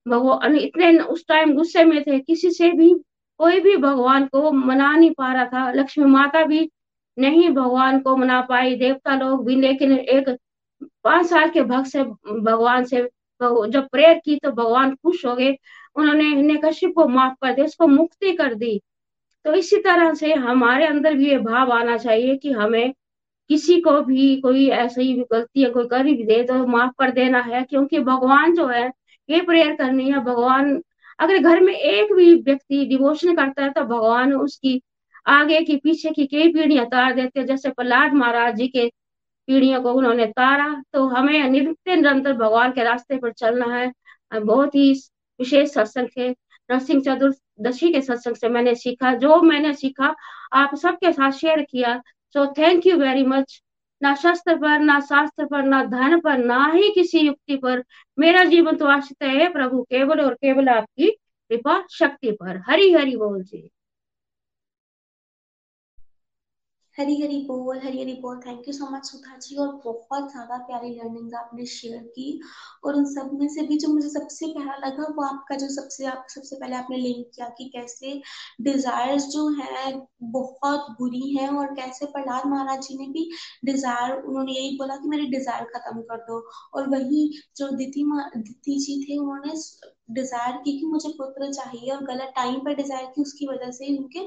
भगवान इतने उस टाइम गुस्से में थे, किसी से भी कोई भी भगवान को मना नहीं पा रहा था। लक्ष्मी माता भी नहीं भगवान को मना पाई, देवता लोग भी, लेकिन एक पांच साल के भक्त से भगवान से जब प्रेयर की तो भगवान खुश हो गए, उन्होंने हिरण्यकश्यप को माफ कर दिया, उसको मुक्ति कर दी। तो इसी तरह से हमारे अंदर भी ये भाव आना चाहिए कि हमें किसी को भी कोई ऐसी गलती है कोई कर भी दे तो माफ कर देना है, क्योंकि भगवान जो है ये प्रेयर करनी है। भगवान अगर घर में एक भी व्यक्ति डिवोशन करता है तो भगवान उसकी आगे की पीछे की कई पीढ़ियां तार देते हैं, जैसे प्रहलाद महाराज जी के पीढ़ियों को उन्होंने तारा। तो हमें नित्य निरंतर भगवान के रास्ते पर चलना है। बहुत ही विशेष सत्संग है, नरसिंह चतुर्दशी के सत्संग से मैंने सीखा, जो मैंने सीखा आप सबके साथ शेयर किया। So thank you very much. ना शस्त्र पर, ना शास्त्र पर, ना धन पर, ना ही किसी युक्ति पर मेरा जीवन तो आश्रित है प्रभु केवल और केवल आपकी कृपा शक्ति पर। हरि हरि बोल जी, हरी हरी बोल, हरी हरी बोल। Thank you so much Sudha ji, और बहुत ज्यादा प्यारी लर्निंग आपने शेयर की, और उन सब में से भी जो मुझे सबसे प्यारा लगा वो आपका जो सबसे आप सबसे पहले आपने लिंक किया कि कैसे डिजायर्स जो है बहुत बुरी हैं, और कैसे प्रहलाद महाराज जी ने भी डिजायर, उन्होंने यही बोला कि मेरी डिजायर खत्म कर दो, और वही जो दिति दिति जी थे उन्होंने डिजायर की कि मुझे पुत्र चाहिए, और गलत टाइम पर डिजायर की, उसकी वजह से ही उनके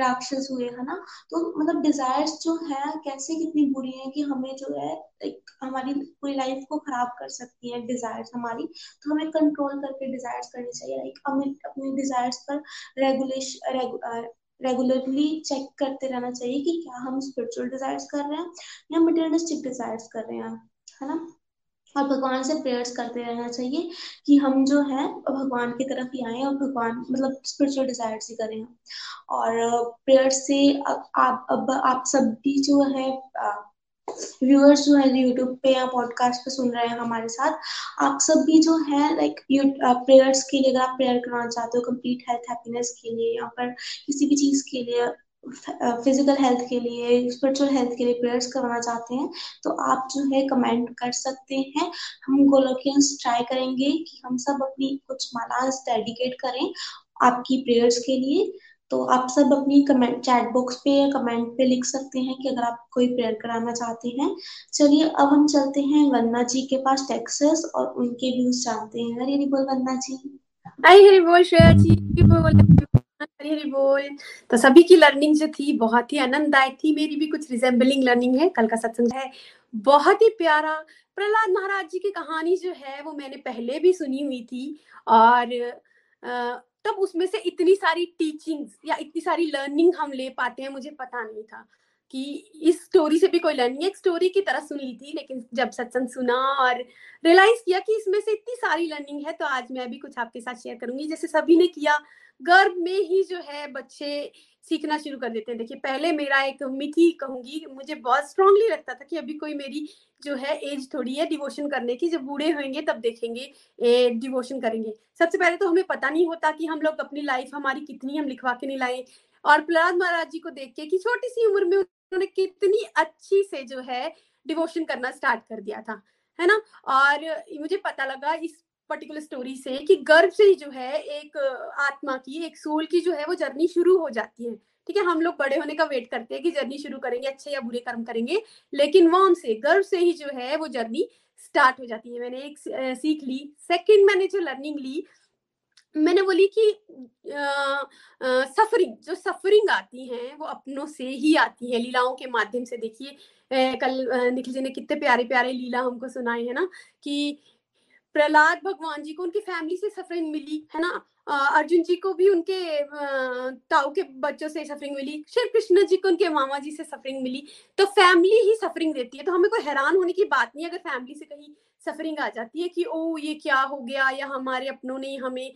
राक्षस हुए, है ना। तो मतलब डिजायर्स जो है कैसे कितनी बुरी है कि हमें जो है हमारी पूरी लाइफ को खराब कर सकती है डिजायर्स हमारी। तो हमें कंट्रोल करके डिजायर्स करनी चाहिए, लाइक हमें अपने डिजायर्स पर रेगुलेशन रेगु, रेगुलरली चेक करते रहना चाहिए कि क्या हम स्पिरिचुअल डिजायर्स कर रहे हैं या मटेरियलिस्टिक डिजायर्स कर रहे हैं, है ना। और भगवान से प्रेयर्स करते रहना चाहिए कि हम जो है भगवान की तरफ ही आए, और भगवान मतलब स्पिरिचुअल डिजायर्स ही करें। और प्रेयर्स से आप आप, आप, आप सब भी जो है व्यूअर्स जो है यूट्यूब पे या पॉडकास्ट पे सुन रहे हैं हमारे साथ, आप सब भी जो है लाइक प्रेयर्स के लिए, अगर आप प्रेयर करना चाहते हो कंप्लीट हेल्थ हैप्पीनेस के लिए, या फिर किसी भी चीज़ के लिए, फिजिकल हेल्थ के लिए, स्पिरिचुअल हेल्थ के लिए प्रेयर्स करवाना चाहते हैं तो आप जो है कमेंट कर सकते हैं। हम गोलोकियंस ट्राई करेंगे कि हम सब अपनी कुछ मालास डेडिकेट करें आपकी प्रेयर्स के लिए। तो आप सब अपनी कमेंट चैट बॉक्स पे या कमेंट पे लिख सकते हैं कि अगर आप कोई प्रेयर कराना चाहते हैं। चलिए अब हम चलते हैं वन्ना जी के पास टेक्सास, और उनके व्यूज जानते हैं। हरी हरी बोल वन्ना जी, हरी हरी बोल श्रेया जी, हरी हरी बोल। तो सभी की लर्निंग जो थी बहुत ही आनंददायक थी, मेरी भी कुछ रिजेम्बलिंग लर्निंग है। कल का सत्संग है बहुत ही प्यारा। प्रहलाद महाराज जी की कहानी जो है वो मैंने पहले भी सुनी हुई थी, और तब उसमें से इतनी सारी टीचिंग्स या इतनी सारी लर्निंग हम ले पाते हैं, मुझे पता नहीं था कि इस स्टोरी से भी कोई लर्निंग, एक स्टोरी की तरह सुन ली थी, लेकिन जब सत्संग सुना और रियलाइज किया कि इसमें से इतनी सारी लर्निंग है, तो आज मैं भी कुछ आपके साथ शेयर करूंगी। जैसे सभी ने किया, गर्भ में ही जो है बच्चे सीखना शुरू कर देते हैं। देखिए पहले मेरा एक मिथी कहूंगी, मुझे बहुत स्ट्रांगली लगता था कि अभी कोई मेरी जो है एज थोड़ी है डिवोशन करने की, जब बूढ़े होंगे तब देखेंगे ए, डिवोशन करेंगे। सबसे पहले तो हमें पता नहीं होता कि हम लोग अपनी लाइफ हमारी कितनी हम लिखवा के नहीं लाए, और प्रहलाद महाराज जी को देख के कि छोटी सी उम्र में उन्होंने कितनी अच्छी से जो है डिवोशन करना स्टार्ट कर दिया था, है ना। और मुझे पता लगा इस पर्टिकुलर स्टोरी से कि गर्भ से ही जो है एक आत्मा की, एक सोल की जो है वो जर्नी शुरू हो जाती है। ठीक है, हम लोग बड़े होने का वेट करते हैं कि जर्नी शुरू करेंगे, अच्छे या बुरे कर्म करेंगे, लेकिन वॉर्म से, गर्भ से ही जो है वो जर्नी स्टार्ट हो जाती है। मैंने एक सीख ली। सेकंड मैंने जो लर्निंग ली, मैंने बोली कि सफरिंग, जो सफरिंग आती है वो अपनों से ही आती है, लीलाओं के माध्यम से। देखिए कल निखिल जी ने कितने प्यारे प्यारे लीला हमको सुनाए है ना, कि प्रहलाद भगवान जी को उनकी फैमिली से सफरिंग मिली, है ना। अर्जुन जी को भी उनके ताऊ के बच्चों से सफरिंग मिली, श्री कृष्ण जी को उनके मामा जी से सफरिंग मिली। तो फैमिली ही सफरिंग देती है, तो हमें कोई हैरान होने की बात नहीं अगर फैमिली से कहीं सफरिंग आ जाती है कि ओ ये क्या हो गया, या हमारे अपनों ने हमें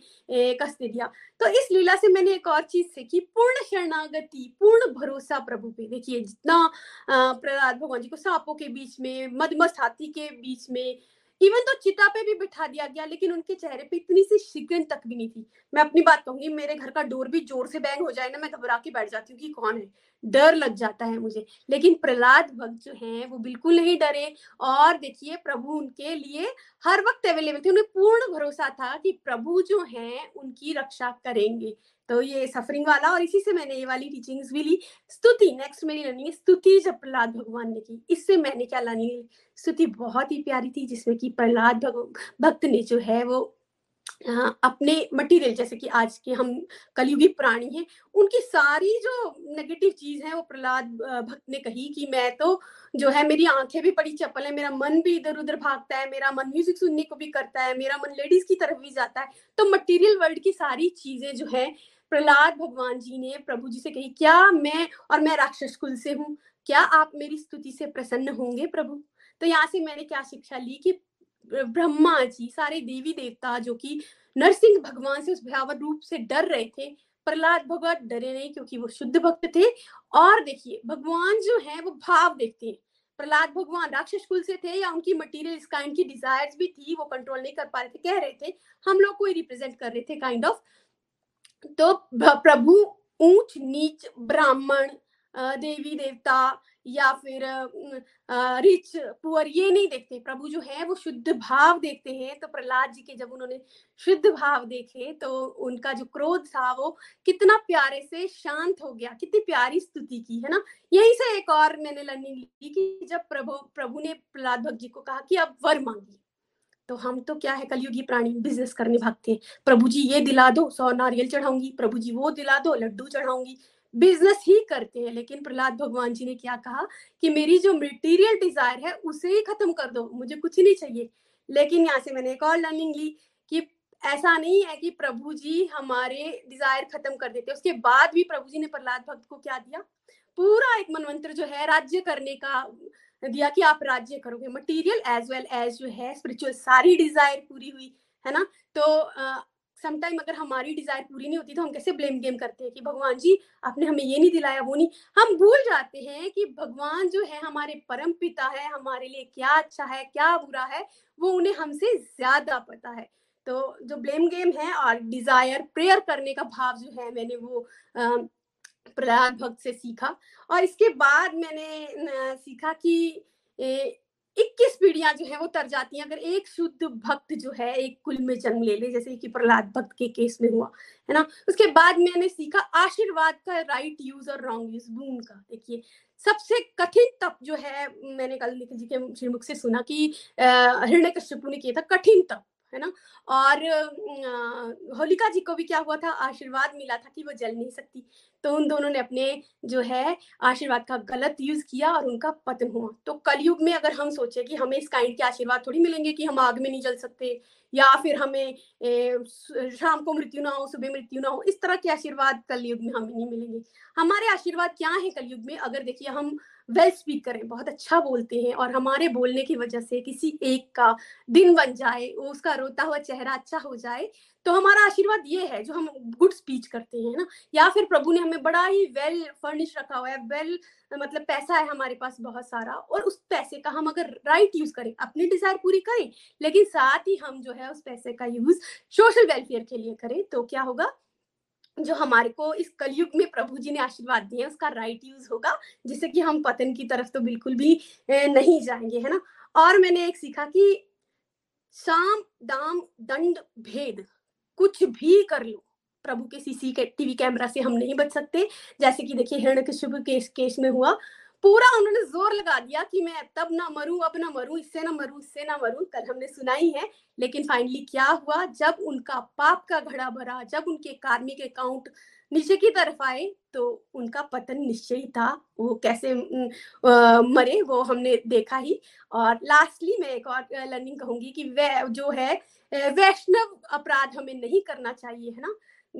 कष्ट दे दिया। तो इस लीला से मैंने एक और चीज सीखी, पूर्ण शरणागति, पूर्ण भरोसा प्रभु पे। देखिए जितना प्रहलाद भगवान जी को सांपों के बीच में, मदमस्त हाथी के बीच में, इवन तो चिता पे भी बिठा दिया गया, लेकिन उनके चेहरे पे इतनी सी शिकन तक भी नहीं थी। मैं अपनी बात कहूंगी, मेरे घर का डोर भी जोर से बैंग हो जाए ना, मैं घबरा के बैठ जाती हूँ कि कौन है, डर लग जाता है मुझे। लेकिन प्रहलाद भक्त जो हैं वो बिल्कुल नहीं डरे, और देखिए प्रभु उनके लिए हर वक्त अवेलेबल थे। उन्हें पूर्ण भरोसा था कि प्रभु जो हैं उनकी रक्षा करेंगे। तो ये सफरिंग वाला, और इसी से मैंने ये वाली टीचिंग्स भी ली। स्तुति, नेक्स्ट मेरी लर्निंग है स्तुति जब प्रहलाद भगवान ने की। इससे मैंने क्या लानी, स्तुति बहुत ही प्यारी थी जिसमें कि प्रहलाद भक्त ने जो है वो अपने मटेरियल, जैसे कि आज के हम कलयुगी प्राणी हैं, उनकी सारी जो नेगेटिव चीज है वो प्रहलाद भक्त ने कही कि मैं तो जो है, मेरी आंखें भी बड़ी चपल है, मेरा मन भी इधर उधर भागता है, मेरा मन म्यूजिक सुनने को भी करता है, मेरा मन लेडीज की तरफ भी जाता है। तो मटेरियल वर्ल्ड की सारी चीजें जो है प्रहलाद भगवान जी ने प्रभु जी से कही। क्या मैं, और मैं राक्षस कुल से हूँ, क्या आप मेरी स्तुति से प्रसन्न होंगे प्रभु? तो यहाँ से मैंने क्या शिक्षा ली कि ब्रह्मा जी, सारे देवी देवता जो कि नरसिंह भगवान से उस भयावह रूप से डर रहे थे, प्रहलाद भगवान डरे नहीं क्योंकि वो शुद्ध भक्त थे। और देखिए भगवान जो है वो भाव देखते हैं। प्रहलाद भगवान राक्षस कुल से थे या उनकी मटेरियल इस काइंड की डिजायर्स भी थी, वो कंट्रोल नहीं कर पा रहे थे, कह रहे थे हम लोग को ही रिप्रेजेंट कर रहे थे काइंड ऑफ। तो प्रभु ऊंच नीच, ब्राह्मण, देवी देवता या फिर रिच पुअर, ये नहीं देखते। प्रभु जो है वो शुद्ध भाव देखते हैं। तो प्रहलाद जी के जब उन्होंने शुद्ध भाव देखे तो उनका जो क्रोध था वो कितना प्यारे से शांत हो गया। कितनी प्यारी स्तुति की है ना। यहीं से एक और मैंने लर्निंग ली कि जब प्रभु प्रभु ने प्रहलाद भक्त जी को कहा कि आप वर मांगिए, तो हम तो क्या है कलयुगी प्राणी, बिजनेस करने भागते हैं। प्रभु जी ये दिला दो, सौ नारियल चढ़ाऊंगी, प्रभु जी वो दिला दो, लड्डू चढ़ाऊंगी, बिजनेस ही करते हैं। लेकिन प्रहलाद भगवान जी ने क्या कहा कि मेरी जो मटेरियल डिजायर है उसे ही खत्म कर दो, मुझे कुछ नहीं चाहिए। लेकिन यहाँ से मैंने एक और लर्निंग ली कि ऐसा नहीं है कि प्रभु जी हमारे डिजायर खत्म कर देते। उसके बाद भी प्रभु जी ने प्रहलाद भक्त को क्या दिया, पूरा एक मनमंत्र जो है राज्य करने का दिया कि आप राज्य करोगे। मटेरियल एज वेल एज जो है स्पिरिचुअल सारी डिजायर पूरी हुई है ना। तो आ, समटाइम अगर हमारी डिजायर पूरी नहीं होती तो हम कैसे ब्लेम गेम करते हैं कि भगवान जी आपने हमें ये नहीं दिलाया वो नहीं। हम भूल जाते हैं कि भगवान जो है हमारे परम पिता है, हमारे लिए क्या अच्छा है क्या बुरा है वो उन्हें हमसे ज्यादा पता है। तो जो ब्लेम गेम है और डिजायर प्रेयर करने का भाव जो है मैंने वो प्रहलाद भक्त से सीखा। और इसके बाद मैंने सीखा कि ए, इक्कीस पीढ़ियां जो है वो तर जाती हैं अगर एक शुद्ध भक्त जो है एक कुल में जन्म ले ले, जैसे कि प्रहलाद भक्त के केस में हुआ है ना। उसके बाद मैंने सीखा आशीर्वाद का राइट यूज और रॉन्ग यूज, बूम का। देखिए सबसे कठिन तप जो है मैंने कल निखिल जी के श्रीमुख से सुना कि हिरण्यकश्यप ने किया था कठिन तप है ना। और होलिका जी को भी क्या हुआ था, आशीर्वाद मिला था कि वो जल नहीं सकती, तो उन दोनों ने अपने जो है आशीर्वाद का गलत यूज किया और उनका पतन हुआ। तो कलयुग में अगर हम सोचे कि हमें इस काइंड के आशीर्वाद थोड़ी मिलेंगे कि हम आग में नहीं जल सकते या फिर हमें ए, शाम को मृत्यु ना हो सुबह मृत्यु ना हो, इस तरह के आशीर्वाद कलयुग में हमें नहीं मिलेंगे। हमारे आशीर्वाद क्या है कलयुग में, अगर देखिए हम वेल स्पीक करें, बहुत अच्छा बोलते हैं और हमारे बोलने की वजह से किसी एक का दिन बन जाए, उसका रोता हुआ चेहरा अच्छा हो जाए, तो हमारा आशीर्वाद ये है जो हम गुड स्पीच करते हैं ना। या फिर प्रभु ने हमें बड़ा ही वेल फर्निश रखा हुआ है, वेल मतलब पैसा है हमारे पास बहुत सारा, और उस पैसे का हम अगर राइट यूज करें, अपनी डिजायर पूरी करें, लेकिन साथ ही हम जो है उस पैसे का यूज सोशल वेलफेयर के लिए करें, तो क्या होगा, जो हमारे को इस कलयुग में प्रभु जी ने आशीर्वाद दिए हैं उसका राइट यूज होगा, जिससे कि हम पतन की तरफ तो बिल्कुल भी नहीं जाएंगे है ना। और मैंने एक सीखा कि साम दाम दंड भेद, कुछ भी कर लो प्रभु के सीसीटीवी कैमरा से हम नहीं बच सकते। जैसे कि देखिए हिरण्यकश्यप केस केस में हुआ, पूरा उन्होंने जोर लगा दिया कि मैं तब ना मरूं, अब ना मरूं, इससे ना मरूं, इससे ना मरूं, कल हमने सुनाई है। लेकिन फाइनली क्या हुआ, जब उनका पाप का घड़ा भरा, जब उनके कार्मिक अकाउंट नीचे की तरफ आए, तो उनका पतन निश्चय ही था। वो कैसे आ, मरे वो हमने देखा ही। और लास्टली मैं एक और लर्निंग कहूंगी कि वह जो है वैष्णव अपराध हमें नहीं करना चाहिए है ना।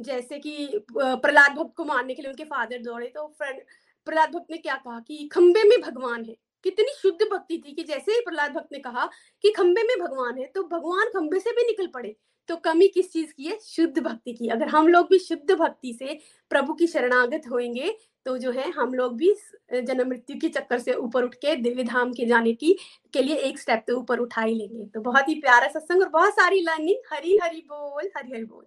जैसे कि प्रहलाद भक्त को मारने के लिए उनके फादर दौड़े, तो फ्रेंड प्रहलाद भक्त ने क्या कहा कि खंबे में भगवान है। कितनी शुद्ध भक्ति थी कि जैसे ही प्रहलाद भक्त ने कहा कि खंबे में भगवान है तो भगवान खंबे से भी निकल पड़े। तो कमी किस चीज की है, शुद्ध भक्ति की। अगर हम लोग भी शुद्ध भक्ति से प्रभु की शरणागत होएंगे तो जो है हम लोग भी जन्म मृत्यु के चक्कर से ऊपर उठ के दिव्य धाम के जाने की के लिए एक स्टेप तो ऊपर उठा ही लेंगे। तो बहुत ही प्यारा सत्संग और बहुत सारी लर्निंग। हरी हरी बोल, हरी हरी बोल।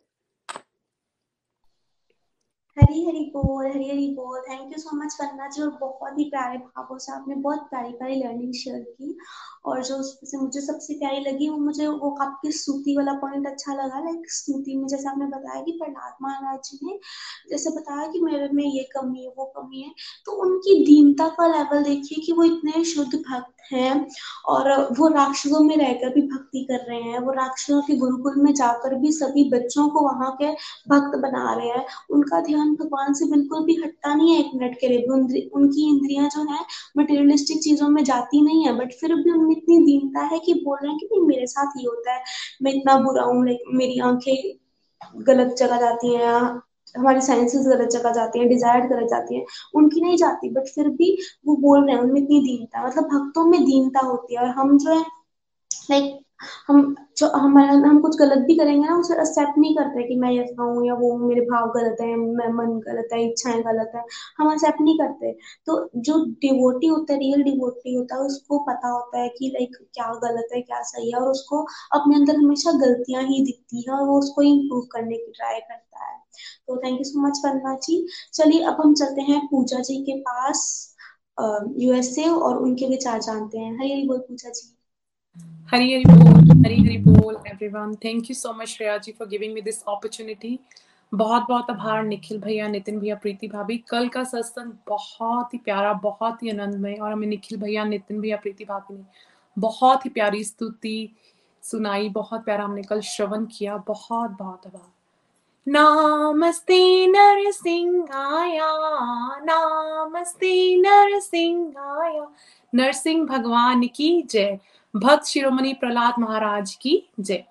हरी हरी बोल, हरी हरी बोल। Thank you so much Vanna ji, और बहुत ही प्यारे भावों से आपने बहुत प्यारी प्यारी लर्निंग शेयर की, और जो उससे मुझे सबसे प्यारी लगी वो मुझे वो आपके स्तुति वाला पॉइंट अच्छा लगा। लाइक स्तुति में जैसे आपने बताया कि प्रहलाद महाराज जी ने जैसे बताया कि मेरे में ये कमी है वो कमी है, तो उनकी दीनता का लेवल देखिए कि वो इतने शुद्ध भक्त हैं और वो राक्षसों में रहकर भी भक्ति कर रहे हैं, वो राक्षसों के गुरुकुल में जाकर भी सभी बच्चों को वहाँ के भक्त बना रहे हैं। उनका ध्यान भगवान से बिल्कुल भी हटता नहीं है एक मिनट के लिए भी, उनकी इंद्रियां जो है मटेरियलिस्टिक चीजों में जाती नहीं है, बट फिर भी उनमें इतनी दीनता है कि बोल रहे हैं कि मेरे साथ ये होता है, मैं इतना बुरा हूँ, मेरी आंखें गलत जगह जाती हैं, हमारी साइंसेस गलत जगह जाती हैं, डिजायर गलत जाती हैं, उनकी नहीं जाती, बट फिर भी वो बोल रहे हैं, उनमें इतनी दीनता। मतलब भक्तों में दीनता होती है, और हम जो है लाइक हम जो हमारा हम कुछ गलत भी करेंगे ना उसे एक्सेप्ट नहीं करते कि मैं ऐसा हूँ या वो, मेरे भाव गलत है, मैं मन गलत है, इच्छाएं गलत है, हम एक्सेप्ट नहीं करते। तो जो डिवोटी होता है, रियल डिवोटी होता है, उसको पता होता है कि लाइक क्या गलत है क्या सही है, और उसको अपने अंदर हमेशा गलतियां ही दिखती है और वो उसको इम्प्रूव करने की ट्राई करता है। तो thank you so much Vanna ji. चलिए अब हम चलते हैं पूजा जी के पास यूएसए और उनके विचार जानते हैं। हरी हरी बोल पूजा जी। Hari Hari Bol, Hari Hari Bol, everyone. Thank you so much, Shreya ji, for giving me this opportunity. बहुत बहुत आभार निखिल भैया, नितिन भैया, प्रीति भाभी। कल का सत्संग बहुत ही प्यारा, बहुत ही आनंदमय, और हमें निखिल भैया, नितिन भैया, प्रीति भाभी ने बहुत ही प्यारी स्तुति सुनाई, बहुत प्यारा हमने कल श्रवण किया। बहुत बहुत आभार। नमस्ते नरसिंहाया, नमस्ते नरसिंहाया, नरसिंह भगवान की जय, भक्त शिरोमणि प्रहलाद महाराज की जय।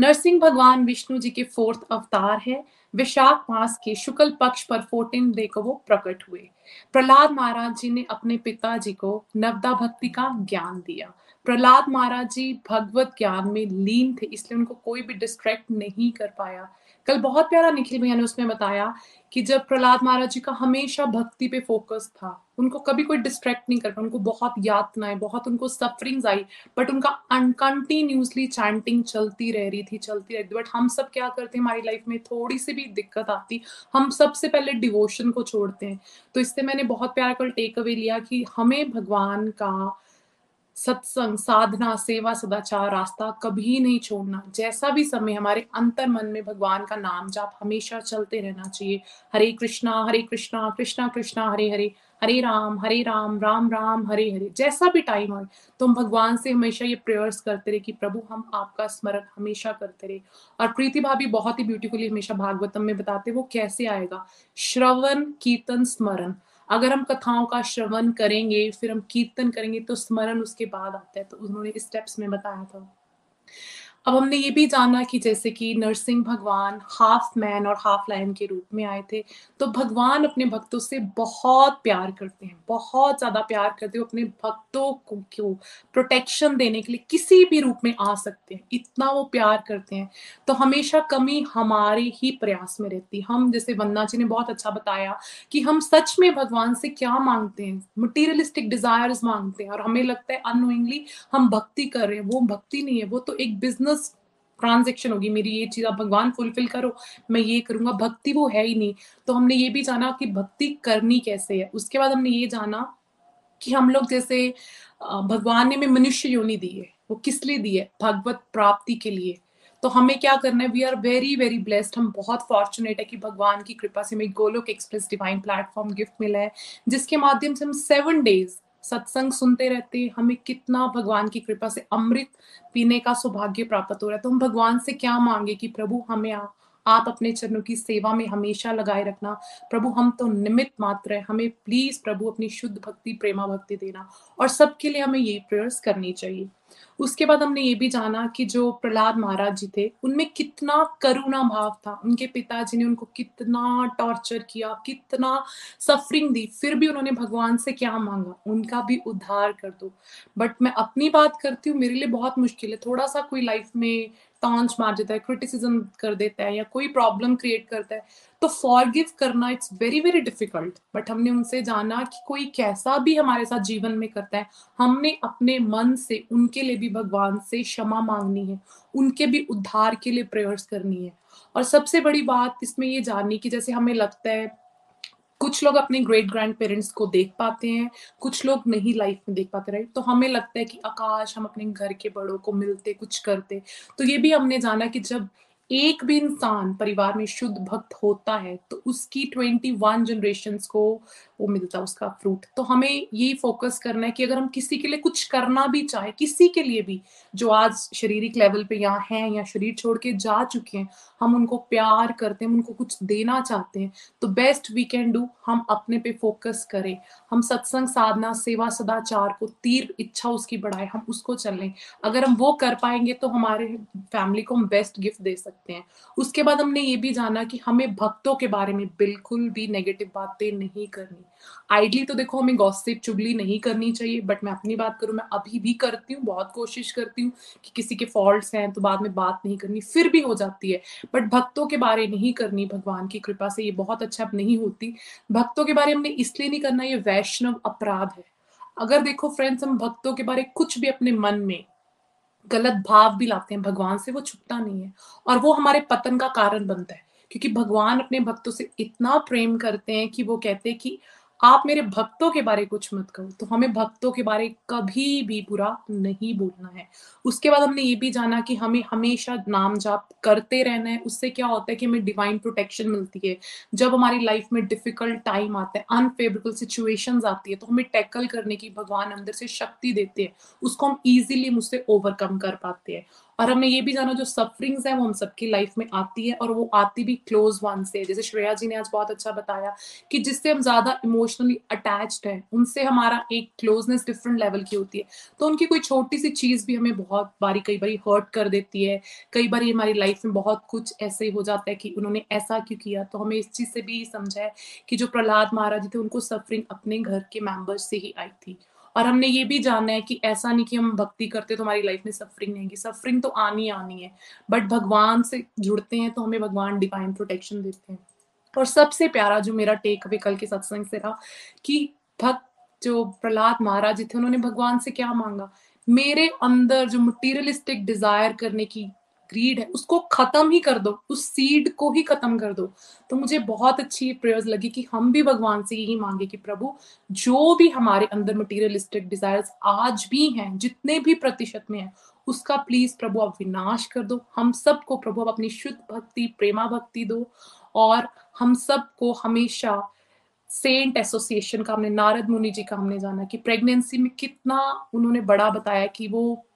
नरसिंह भगवान विष्णु जी के फोर्थ अवतार है। विशाख मास के शुक्ल पक्ष पर फोर्टीन डे को वो प्रकट हुए। प्रहलाद महाराज जी ने अपने पिताजी को नवदा भक्ति का ज्ञान दिया। प्रहलाद महाराज जी भगवत ज्ञान में लीन थे, इसलिए उनको कोई भी डिस्ट्रैक्ट नहीं कर पाया। कल बहुत प्यारा निखिल भैया ने उसमें बताया कि जब प्रहलाद महाराज जी का हमेशा भक्ति पे फोकस था, उनको कभी कोई डिस्ट्रैक्ट नहीं कर पाया। उनको बहुत यातनाएं, बहुत उनको सफरिंग्स आई, बट उनका अनकंटिन्यूसली चैंटिंग चलती रह रही थी, चलती रही। बट हम सब क्या करते हैं, हमारी लाइफ में थोड़ी सी भी दिक्कत आती, हम सबसे पहले डिवोशन को छोड़ते हैं। तो इससे मैंने बहुत प्यारा कल टेक अवे लिया कि हमें भगवान का सत्संग, साधना, सेवा, सदाचार रास्ता कभी नहीं छोड़ना। जैसा भी समय हमारे अंतर मन में भगवान का नाम जाप हमेशा चलते रहना चाहिए। हरे कृष्णा हरे कृष्णा, कृष्णा कृष्णा हरे हरे, हरे राम हरे राम, राम राम हरे हरे। जैसा भी टाइम आए तो हम भगवान से हमेशा ये प्रेयर्स करते रहे कि प्रभु हम आपका स्मरण हमेशा करते रहे। और प्रीति भाभी बहुत ही ब्यूटीफुली हमेशा भागवतम में बताते, वो कैसे आएगा, श्रवण कीर्तन स्मरण। अगर हम कथाओं का श्रवण करेंगे, फिर हम कीर्तन करेंगे, तो स्मरण उसके बाद आता है। तो उन्होंने स्टेप्स में बताया था। अब हमने ये भी जाना कि जैसे कि नरसिंह भगवान हाफ मैन और हाफ लायन के रूप में आए थे, तो भगवान अपने भक्तों से बहुत प्यार करते हैं, बहुत ज्यादा प्यार करते हैं। अपने भक्तों को क्यों प्रोटेक्शन देने के लिए किसी भी रूप में आ सकते हैं, इतना वो प्यार करते हैं। तो हमेशा कमी हमारे ही प्रयास में रहती। हम जैसे वन्ना जी ने बहुत अच्छा बताया कि हम सच में भगवान से क्या मांगते हैं, मटीरियलिस्टिक डिजायर्स मांगते हैं, और हमें लगता है अननोइंगली हम भक्ति कर रहे हैं। वो भक्ति नहीं है, वो तो एक बिजनेस ट्रांजैक्शन होगी, मेरी ये चीज आप भगवान फुलफिल करो, मैं ये करूंगा, भक्ति वो है ही नहीं। तो हमने ये भी जाना कि भक्ति करनी कैसे है। उसके बाद हमने ये जाना कि हम लोग जैसे भगवान ने हमें मनुष्य योनि दी है, वो किस लिए दी है, भगवत प्राप्ति के लिए। तो हमें क्या करना है, we are very very blessed, हम बहुत फॉर्चुनेट है कि भगवान की कृपा से हमें Golok express divine platform gift मिला है, जिसके माध्यम से हम सेवन डेज सत्संग सुनते रहते हैं। हमें कितना भगवान की कृपा से अमृत पीने का सौभाग्य प्राप्त हो रहा है। तो हम भगवान से क्या मांगे कि प्रभु हमें आ, आप अपने चरणों की सेवा में हमेशा लगाए रखना, प्रभु हम तो निमित्त मात्र है, हमें प्लीज प्रभु अपनी शुद्ध भक्ति, प्रेमा भक्ति देना, और सबके लिए हमें ये प्रेयर्स करनी चाहिए। उसके बाद हमने ये भी जाना कि जो प्रहलाद महाराज जी थे, उनमें कितना करुणा भाव था। उनके पिताजी ने उनको कितना टॉर्चर किया, कितना सफरिंग दी, फिर भी उन्होंने भगवान से क्या मांगा, उनका भी उद्धार कर दो। बट मैं अपनी बात करती हूँ, मेरे लिए बहुत मुश्किल है, थोड़ा सा कोई लाइफ में टॉन्च मार देता है, क्रिटिसिज्म कर देता है, या कोई प्रॉब्लम क्रिएट करता है, तो फॉरगिव करना it's very very difficult. But हमने उनसे जाना कि कोई कैसा भी हमारे साथ जीवन में करता है, हमने अपने मन से उनके लिए भी भगवान से क्षमा मांगनी है, उनके भी उद्धार के लिए प्रेयर्स करनी है। और सबसे बड़ी बात इसमें ये जाननी कि जैसे हमें लगता है कुछ लोग अपने ग्रेट ग्रैंड पेरेंट्स को देख पाते हैं, कुछ लोग नहीं लाइफ में देख पाते, राइट। तो हमें लगता है कि आकाश हम अपने घर के बड़ों को मिलते, कुछ करते। तो ये भी हमने जाना कि जब एक भी इंसान परिवार में शुद्ध भक्त होता है तो उसकी ट्वेंटी वन जनरेशन्स को वो मिलता है उसका फ्रूट। तो हमें यही फोकस करना है कि अगर हम किसी के लिए कुछ करना भी चाहे, किसी के लिए भी जो आज शारीरिक लेवल पे यहाँ हैं या शरीर छोड़ के जा चुके हैं, हम उनको प्यार करते हैं, उनको कुछ देना चाहते हैं, तो बेस्ट वी कैन डू हम अपने पे फोकस करें। हम सत्संग, साधना, सेवा, सदाचार को तीर इच्छा उसकी बढ़ाए, हम उसको चलें। अगर हम वो कर पाएंगे तो हमारे फैमिली को हम बेस्ट गिफ्ट दे सकते। उसके बाद हमने ये भी जाना कि हमें भक्तों के बारे में बिल्कुल भी नेगेटिव बातें नहीं करनी। आइडली तो देखो हमें गॉसिप, चुगली नहीं करनी चाहिए, बट मैं अपनी बात करूं, मैं अभी भी करती हूँ, बहुत कोशिश करती हूँ कि किसी के फॉल्ट्स हैं तो बाद में बात नहीं करनी, फिर भी हो जाती है, बट भक्तों के बारे नहीं करनी। भगवान की कृपा से ये बहुत अच्छा अब नहीं होती। भक्तों के बारे हमने इसलिए नहीं करना, ये वैष्णव अपराध है। अगर देखो फ्रेंड्स, हम भक्तों के बारे कुछ भी अपने मन में गलत भाव भी लाते हैं, भगवान से वो छुपता नहीं है और वो हमारे पतन का कारण बनता है, क्योंकि भगवान अपने भक्तों से इतना प्रेम करते हैं कि वो कहते हैं कि आप मेरे भक्तों के बारे कुछ मत करो। तो हमें भक्तों के बारे कभी भी बुरा नहीं बोलना है। उसके बाद हमने ये भी जाना कि हमें हमेशा नाम जाप करते रहना है। उससे क्या होता है कि हमें डिवाइन प्रोटेक्शन मिलती है। जब हमारी लाइफ में डिफिकल्ट टाइम आता है, अनफेवरेबल सिचुएशंस आती है, तो हमें टैकल करने की भगवान अंदर से शक्ति देते हैं, उसको हम ईजिली मुझसे ओवरकम कर पाते हैं। और हमने ये भी जाना जो सफरिंग्स हैं वो हम सबकी लाइफ में आती है, और वो आती भी क्लोज वन से। जैसे श्रेया जी ने आज बहुत अच्छा बताया कि जिससे हम ज्यादा इमोशनली अटैच्ड हैं उनसे हमारा एक क्लोजनेस डिफरेंट लेवल की होती है, तो उनकी कोई छोटी सी चीज भी हमें बहुत बारी कई बारी हर्ट कर देती है। कई बारी हमारी लाइफ में बहुत कुछ ऐसे हो जाता है कि उन्होंने ऐसा क्यों किया। तो हमें इस चीज से भी समझा है कि जो प्रहलाद महाराज जी थे उनको सफरिंग अपने घर के मेंबर्स से ही आई थी। और हमने ये भी जाना है कि ऐसा नहीं कि हम भक्ति करते तो हमारी लाइफ में सफरिंग नहीं आएगी, सफरिंग तो आनी आनी है, बट भगवान से जुड़ते हैं तो हमें भगवान डिवाइन प्रोटेक्शन देते हैं। और सबसे प्यारा जो मेरा टेक अवे कल के सत्संग से रहा कि भक्त जो प्रहलाद महाराज जी थे उन्होंने भगवान से क्या मांगा, मेरे अंदर जो मटीरियलिस्टिक डिजायर करने की ग्रीड है उसको खत्म ही कर दो, उस सीड को ही खत्म कर दो। तो मुझे बहुत अच्छी प्रेयर्स लगी कि हम भी भगवान से यही मांगे कि प्रभु जो भी हमारे अंदर मटीरियलिस्टिक डिजायर्स आज भी हैं, जितने भी प्रतिशत में हैं, उसका प्लीज प्रभु आप विनाश कर दो। हम सबको प्रभु आप अपनी शुद्ध भक्ति, प्रेमा भक्ति दो, और हम सबको हमेशा सेंट एसोसिएशन का, हमने नारद मुनि जी का हमने जाना कि प्रेगनेंसी में कितना उन्होंने बड़ा बताया कि वो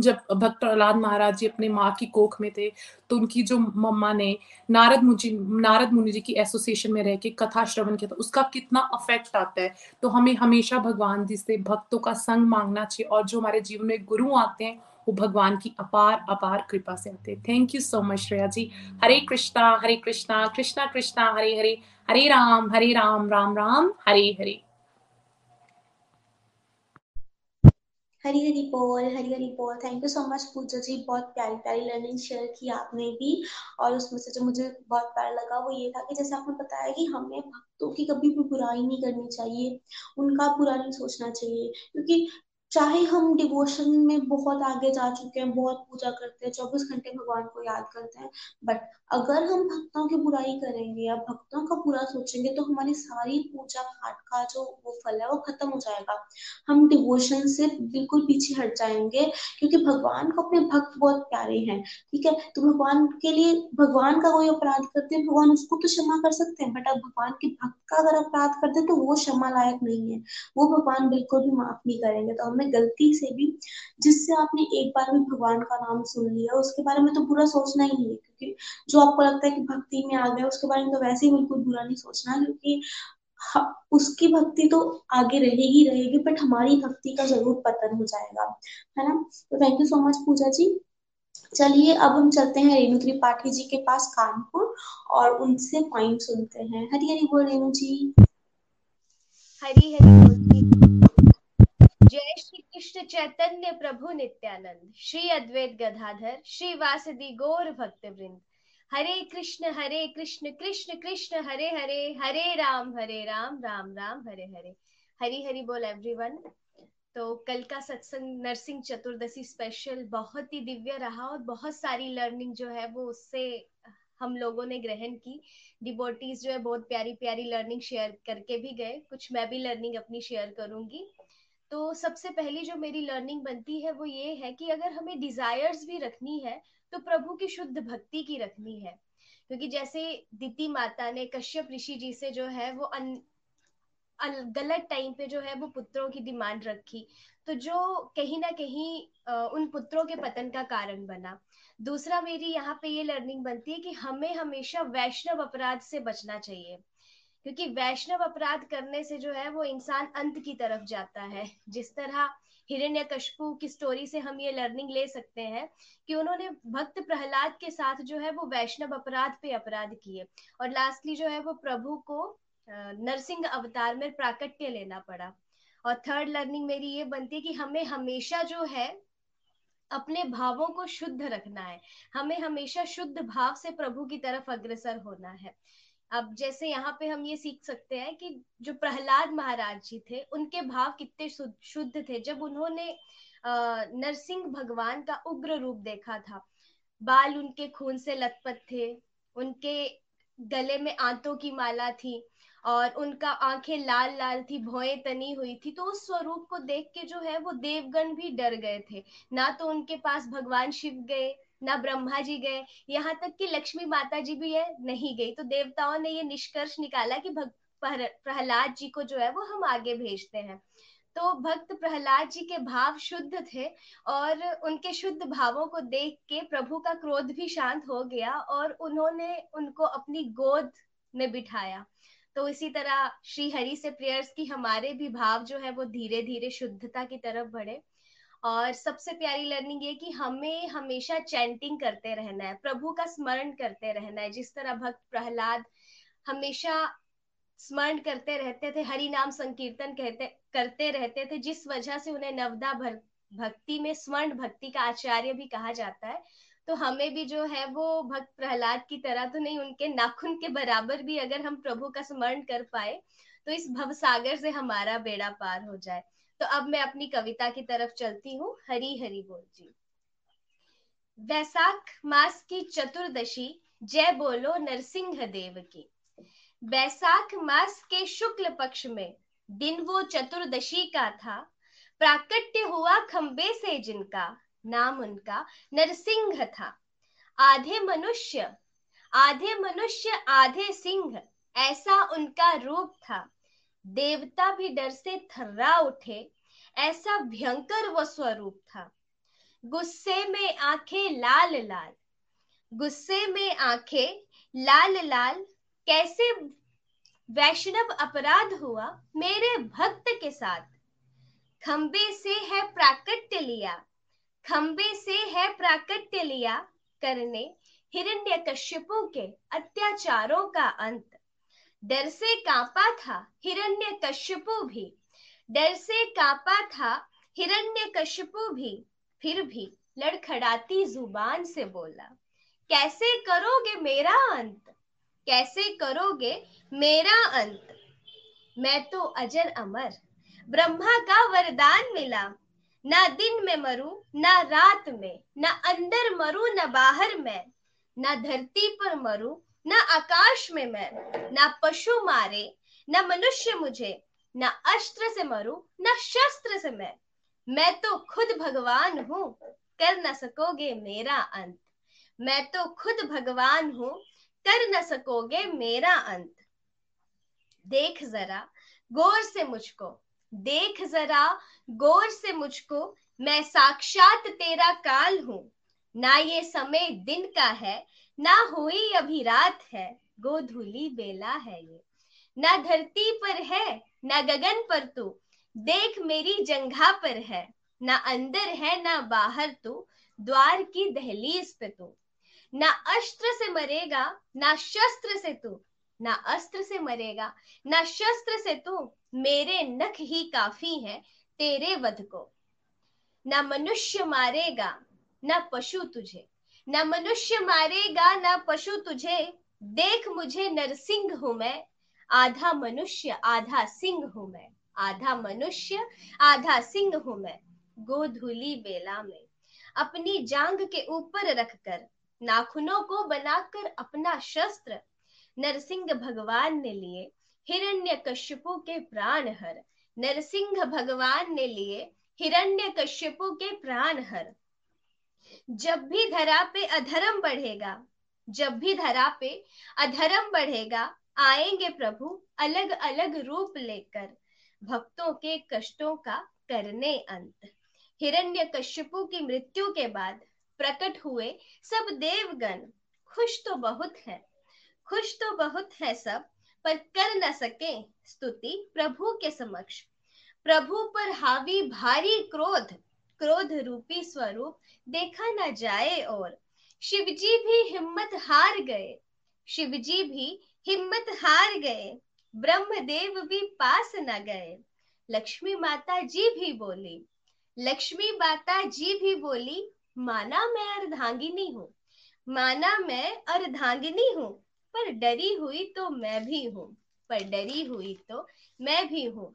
जब भक्त प्रहलाद महाराज जी अपने माँ की कोख में थे तो उनकी जो मम्मा ने नारद मुनि नारद मुनि जी की एसोसिएशन में रह के कथा श्रवण किया था, उसका कितना अफेक्ट आता है। तो हमें हमेशा भगवान जी से भक्तों का संग मांगना चाहिए, और जो हमारे जीवन में गुरु आते हैं वो भगवान की अपार अपार कृपा से आते हैं। Thank you so much Shreya ji. Hare Krishna Hare Krishna Krishna Krishna Hare Hare, Hare Ram Hare Ram Ram Ram Hare Hare. Hari Hari बोल, हरी हरी बोल। Thank you so much Pooja ji, बहुत प्यारी प्यारी लर्निंग शेयर की आपने भी। और उसमें से जो मुझे बहुत प्यारा लगा वो ये था कि जैसे आपने बताया कि हमें भक्तों की कभी भी बुराई नहीं करनी चाहिए, उनका बुरा नहीं सोचना चाहिए, क्योंकि चाहे हम डिवोशन में बहुत आगे जा चुके हैं, बहुत पूजा करते हैं, चौबीस घंटे भगवान को याद करते हैं, बट अगर हम भक्तों की बुराई करेंगे या भक्तों का बुरा सोचेंगे तो हमारी सारी पूजा पाठ का जो वो फल है वो खत्म हो जाएगा। हम डिवोशन से बिल्कुल पीछे हट जाएंगे, क्योंकि भगवान को अपने भक्त बहुत प्यारे हैं, ठीक है। तो भगवान के लिए, भगवान का कोई अपराध करते हैं भगवान उसको तो क्षमा कर सकते हैं, बट अब भगवान के भक्त का अगर अपराध करते हैं तो वो क्षमा लायक नहीं है, वो भगवान बिल्कुल भी माफ नहीं करेंगे। तो गलती से भी, जिससे आपने एक बार भी भगवान का नाम सुन लिया उसके बारे में तो बुरा सोचना ही नहीं है, क्योंकि जो आपको लगता है कि भक्ति में आ गए उसके बारे में तो वैसे ही बिल्कुल बुरा नहीं सोचना, क्योंकि उसकी भक्ति तो आगे रहेगी रहेगी बट हमारी भक्ति का जरूर पतन हो जाएगा, है ना। तो thank you so much Pooja ji. चलिए अब हम चलते हैं रेणु त्रिपाठी जी के पास कानपुर और उनसे पॉइंट सुनते हैं। हरी हरी बोल रेणु जी। हरी हरी बोल। जय श्री कृष्ण चैतन्य प्रभु नित्यानंद, श्री अद्वैत गदाधर श्रीवास गौर भक्त वृंद, हरे कृष्ण हरे कृष्ण कृष्ण कृष्ण हरे हरे, हरे राम हरे राम राम राम हरे हरे। हरी हरी बोल एवरीवन। तो कल का सत्संग नरसिंह चतुर्दशी स्पेशल बहुत ही दिव्य रहा और बहुत सारी लर्निंग जो है वो उससे हम लोगों ने ग्रहण की। डिबोटीज जो है बहुत प्यारी प्यारी लर्निंग शेयर करके भी गए, कुछ मैं भी लर्निंग अपनी शेयर करूंगी। तो सबसे पहली जो मेरी लर्निंग बनती है वो ये है कि अगर हमें डिजायर्स भी रखनी है तो प्रभु की शुद्ध भक्ति की रखनी है, क्योंकि जैसे दिति माता ने कश्यप ऋषि जी से जो है वो अन... गलत टाइम पे जो है वो पुत्रों की डिमांड रखी, तो जो कहीं ना कहीं उन पुत्रों के पतन का कारण बना। दूसरा मेरी यहाँ पे ये लर्निंग बनती है कि हमें हमेशा वैष्णव अपराध से बचना चाहिए, क्योंकि वैष्णव अपराध करने से जो है वो इंसान अंत की तरफ जाता है। जिस तरह हिरण्यकश्यप की स्टोरी से हम ये लर्निंग ले सकते हैं कि उन्होंने भक्त प्रहलाद के साथ जो है वो वैष्णव अपराध पे अपराध किए और लास्टली जो है वो प्रभु को नरसिंह अवतार में प्राकट्य लेना पड़ा। और थर्ड लर्निंग मेरी ये बनती है कि हमें हमेशा जो है अपने भावों को शुद्ध रखना है, हमें हमेशा शुद्ध भाव से प्रभु की तरफ अग्रसर होना है। अब जैसे यहाँ पे हम ये सीख सकते हैं कि जो प्रहलाद महाराज जी थे उनके भाव कितने शुद्ध थे। जब उन्होंने अः नरसिंह भगवान का उग्र रूप देखा था, बाल उनके खून से लथपथ थे, उनके गले में आंतों की माला थी और उनका आंखें लाल लाल थी, भौएं तनी हुई थी, तो उस स्वरूप को देख के जो है वो देवगण भी डर गए थे। ना तो उनके पास भगवान शिव गए, ना ब्रह्मा जी गए, यहाँ तक कि लक्ष्मी माता जी भी ये नहीं गई। तो देवताओं ने ये निष्कर्ष निकाला कि भक्त प्रहलाद जी को जो है वो हम आगे भेजते हैं। तो भक्त प्रहलाद जी के भाव शुद्ध थे और उनके शुद्ध भावों को देख के प्रभु का क्रोध भी शांत हो गया और उन्होंने उनको अपनी गोद में बिठाया। तो इसी तरह श्री हरि से प्रेयर्स की हमारे भी भाव जो है वो धीरे धीरे शुद्धता की तरफ बढ़े। और सबसे प्यारी लर्निंग ये कि हमें हमेशा चैंटिंग करते रहना है, प्रभु का स्मरण करते रहना है। जिस तरह भक्त प्रहलाद हमेशा स्मरण करते रहते थे, हरि नाम संकीर्तन कहते करते रहते थे, जिस वजह से उन्हें नवदा भक्ति में स्वर्ण भक्ति का आचार्य भी कहा जाता है। तो हमें भी जो है वो भक्त प्रहलाद की तरह तो नहीं, उनके नाखून के बराबर भी अगर हम प्रभु का स्मरण कर पाए तो इस भवसागर से हमारा बेड़ा पार हो जाए। तो अब मैं अपनी कविता की तरफ चलती हूँ। हरी हरी बोल जी। वैशाख मास की चतुर्दशी, जय बोलो नरसिंह देव की। वैशाख मास के शुक्ल पक्ष में दिन वो चतुर्दशी का था, प्राकट्य हुआ खंबे से जिनका, नाम उनका नरसिंह था। आधे मनुष्य आधे मनुष्य आधे सिंह, ऐसा उनका रूप था, देवता भी डर से थर्रा उठे, ऐसा भयंकर वो स्वरूप था। गुस्से में आंखें लाल लाल, गुस्से में आंखें लाल लाल, कैसे वैष्णव अपराध हुआ मेरे भक्त के साथ। खंबे से है प्राकट्य लिया, खंबे से है प्राकट्य लिया, करने हिरण्यकश्यपों के अत्याचारों का अंत। डर से कांपा था हिरण्यकश्यपु भी, डर से कांपा था हिरण्यकश्यपु भी, फिर भी लड़खड़ाती जुबान से बोला, कैसे करोगे मेरा अंत, कैसे करोगे मेरा अंत। मैं तो अजर अमर, ब्रह्मा का वरदान मिला, ना दिन में मरूं ना रात में, ना अंदर मरूं ना बाहर में, ना धरती पर मरूं ना आकाश में मैं, ना पशु मारे ना मनुष्य मुझे, ना अस्त्र से मरूं ना शस्त्र से मैं, मैं तो खुद भगवान हूँ, कर न सकोगे मेरा अंत। मैं तो खुद भगवान हूँ, कर न सकोगे मेरा अंत। देख जरा गौर से मुझको, देख जरा गौर से मुझको, मैं साक्षात तेरा काल हूँ, ना ये समय दिन का है, ना हुई अभी रात है, गोधूली बेला है ये। ना धरती पर है ना गगन पर तू, देख मेरी जंघा पर है, ना अंदर है ना बाहर तू, द्वार की दहलीज पे तू। ना अस्त्र से मरेगा ना शस्त्र से तू, ना अस्त्र से मरेगा ना शस्त्र से तू, मेरे नख ही काफी है तेरे वध को। ना मनुष्य मारेगा ना पशु तुझे, न मनुष्य मारेगा न पशु तुझे, देख मुझे नरसिंह हूं मैं, आधा मनुष्य आधा सिंह हूं मैं, आधा मनुष्य आधा सिंह हूं मैं, गोधूली बेला में अपनी जांग के ऊपर रखकर, नाखूनों को बनाकर अपना शस्त्र, नरसिंह भगवान ने लिए हिरण्यकश्यपों के प्राण हर, नरसिंह भगवान ने लिए हिरण्यकश्यपों के प्राण हर। जब भी धरा पे अधर्म बढ़ेगा, जब भी धरा पे अधर्म बढ़ेगा, आएंगे प्रभु अलग अलग रूप लेकर, भक्तों के कष्टों का करने अंत। हिरण्यकश्यपु की मृत्यु के बाद प्रकट हुए सब देवगण, खुश तो बहुत है, खुश तो बहुत है सब, पर कर न सके स्तुति प्रभु के समक्ष। प्रभु पर हावी भारी क्रोध, क्रोध रूपी स्वरूप देखा न जाए और, शिवजी भी हिम्मत हार गए, शिवजी भी हिम्मत हार गए, ब्रह्मदेव भी पास न गए। लक्ष्मी माता जी भी बोली, लक्ष्मी माता जी भी बोली, माना मैं अर्धांगिनी हूँ, माना मैं अर्धांगिनी हूँ, पर डरी हुई तो मैं भी हूँ, पर डरी हुई तो मैं भी हूँ।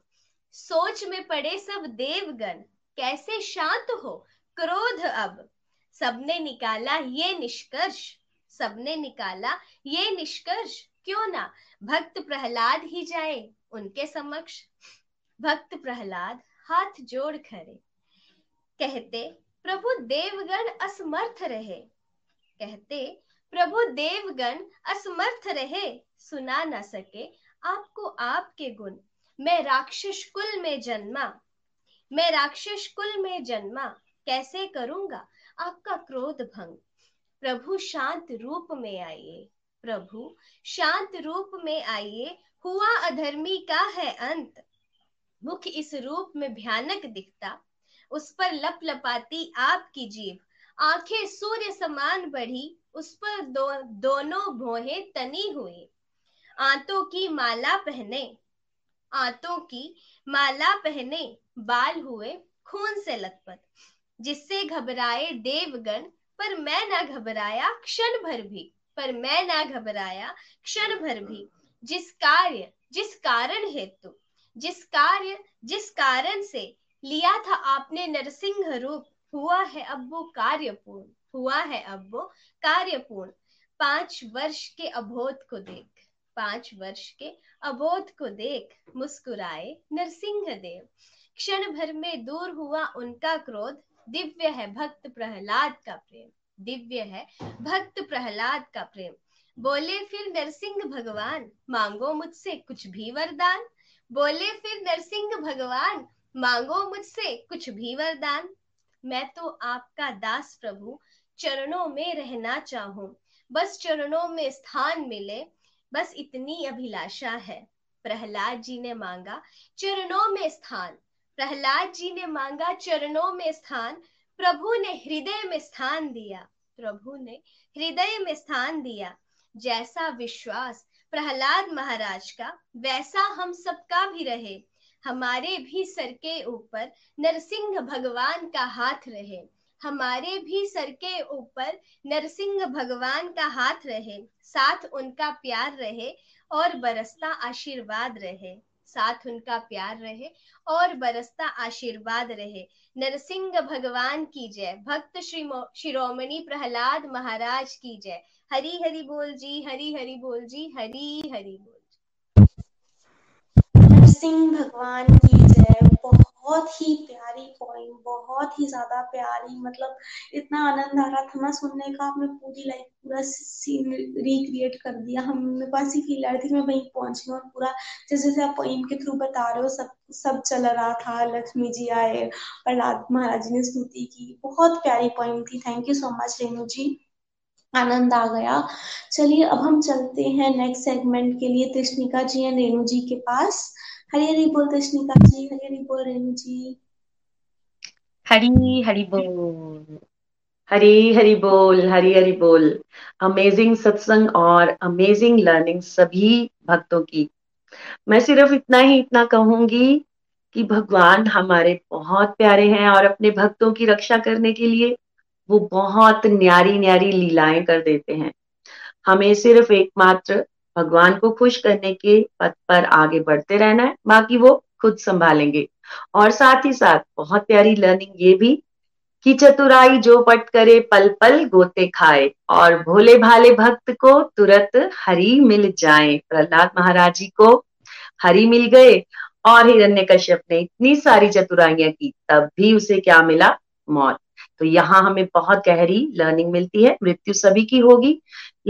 सोच में पड़े सब देवगण, कैसे शांत हो क्रोध अब, सबने निकाला ये निष्कर्ष, सबने निकाला ये निष्कर्ष, क्यों ना भक्त प्रहलाद ही जाए उनके समक्ष। भक्त प्रहलाद हाथ जोड़ खड़े, कहते प्रभु देवगण असमर्थ रहे, कहते प्रभु देवगण असमर्थ रहे, सुना न सके आपको आपके गुण। मैं राक्षस कुल में जन्मा, मैं राक्षस कुल में जन्मा, कैसे करूंगा आपका क्रोध भंग। प्रभु शांत रूप में आइए, प्रभु शांत रूप में आइए, हुआ अधर्मी का है अंत। मुख इस रूप में भयानक दिखता, उस पर लप लपाती आपकी जीभ, आंखें सूर्य समान बढ़ी, उस पर दो, दोनों भौहें तनी हुई। आंतों की माला पहने, आंतों की माला पहने, बाल हुए खून से लथपथ, जिससे घबराए देवगण, पर मैं ना घबराया क्षण भर भी, पर मैं ना घबराया क्षण भर भी। जिस कार्य जिस कारण हेतु, जिस कार्य जिस कारण से लिया था आपने नरसिंह रूप, हुआ है अब वो कार्यपूर्ण, हुआ है अब वो कार्यपूर्ण। पांच वर्ष के अबोध को देख, पांच वर्ष के अबोध को देख, मुस्कुराए नरसिंह देव। क्षण भर में दूर हुआ उनका क्रोध, दिव्य है भक्त प्रहलाद का प्रेम, दिव्य है भक्त प्रहलाद का प्रेम। बोले फिर नरसिंह भगवान, मांगो मुझसे कुछ भी वरदान, बोले फिर नरसिंह भगवान, मांगो मुझसे कुछ भी वरदान। मैं तो आपका दास प्रभु, चरणों में रहना चाहूं, बस चरणों में स्थान मिले, बस इतनी अभिलाषा है। प्रहलाद जी ने मांगा चरणों में स्थान, प्रहलाद जी ने मांगा चरणों में स्थान, प्रभु ने हृदय में स्थान दिया, प्रभु ने हृदय में स्थान दिया। जैसा विश्वास प्रहलाद महाराज का, वैसा हम सबका भी रहे, हमारे भी सर के ऊपर नरसिंह भगवान का हाथ रहे, हमारे भी सर के ऊपर नरसिंह भगवान का हाथ रहे, साथ उनका प्यार रहे और बरसता आशीर्वाद रहे, साथ उनका प्यार रहे और बरसता आशीर्वाद रहे। नरसिंह भगवान की जय, भक्त श्री शिरोमणि प्रहलाद महाराज की जय। हरि हरि बोल जी, हरि हरि बोल जी, हरि हरि बोल जी। नरसिंह भगवान की जय। बहुत ही प्यारी पॉइंट, बहुत ही ज्यादा प्यारी, मतलब इतना आनंद आ रहा था ना सुनने का। आपने पूरी लाइफ पूरा सीन रिक्रिएट कर दिया, हमें पास ही फील आ रही थी मैं वहीं पहुंची और पूरा जैसे जैसे आप पॉइंट के थ्रू बता रहे हो सब सब चल रहा था। लक्ष्मी जी आए, प्रहलाद महाराज जी ने स्तुति की, बहुत प्यारी पॉइंट थी। Thank you so much Renu ji, आनंद आ गया। चलिए अब हम चलते हैं नेक्स्ट सेगमेंट के लिए, तृष्णिका जी एंड रेणु जी के पास। हरी हरी बोल तृष्णिका जी, हरी हरी बोल रेणु जी, हरी हरी बोल, हरी हरी बोल, हरी हरी बोल। अमेजिंग सत्संग और अमेजिंग लर्निंग सभी भक्तों की। मैं सिर्फ इतना ही इतना कहूंगी कि भगवान हमारे बहुत प्यारे हैं और अपने भक्तों की रक्षा करने के लिए वो बहुत न्यारी न्यारी लीलाएं कर देते हैं। हमें सिर्फ एकमात्र भगवान को खुश करने के पथ पर आगे बढ़ते रहना है, बाकी वो खुद संभालेंगे। और साथ ही साथ बहुत प्यारी लर्निंग ये भी कि चतुराई जो पट करे पल पल गोते खाए, और भोले भाले भक्त को तुरंत हरि मिल जाए। प्रहलाद महाराज जी को हरि मिल गए और हिरण्यकश्यप ने इतनी सारी चतुराइयां की, तब भी उसे क्या मिला? मौत। तो यहाँ हमें बहुत गहरी लर्निंग मिलती है। मृत्यु सभी की होगी,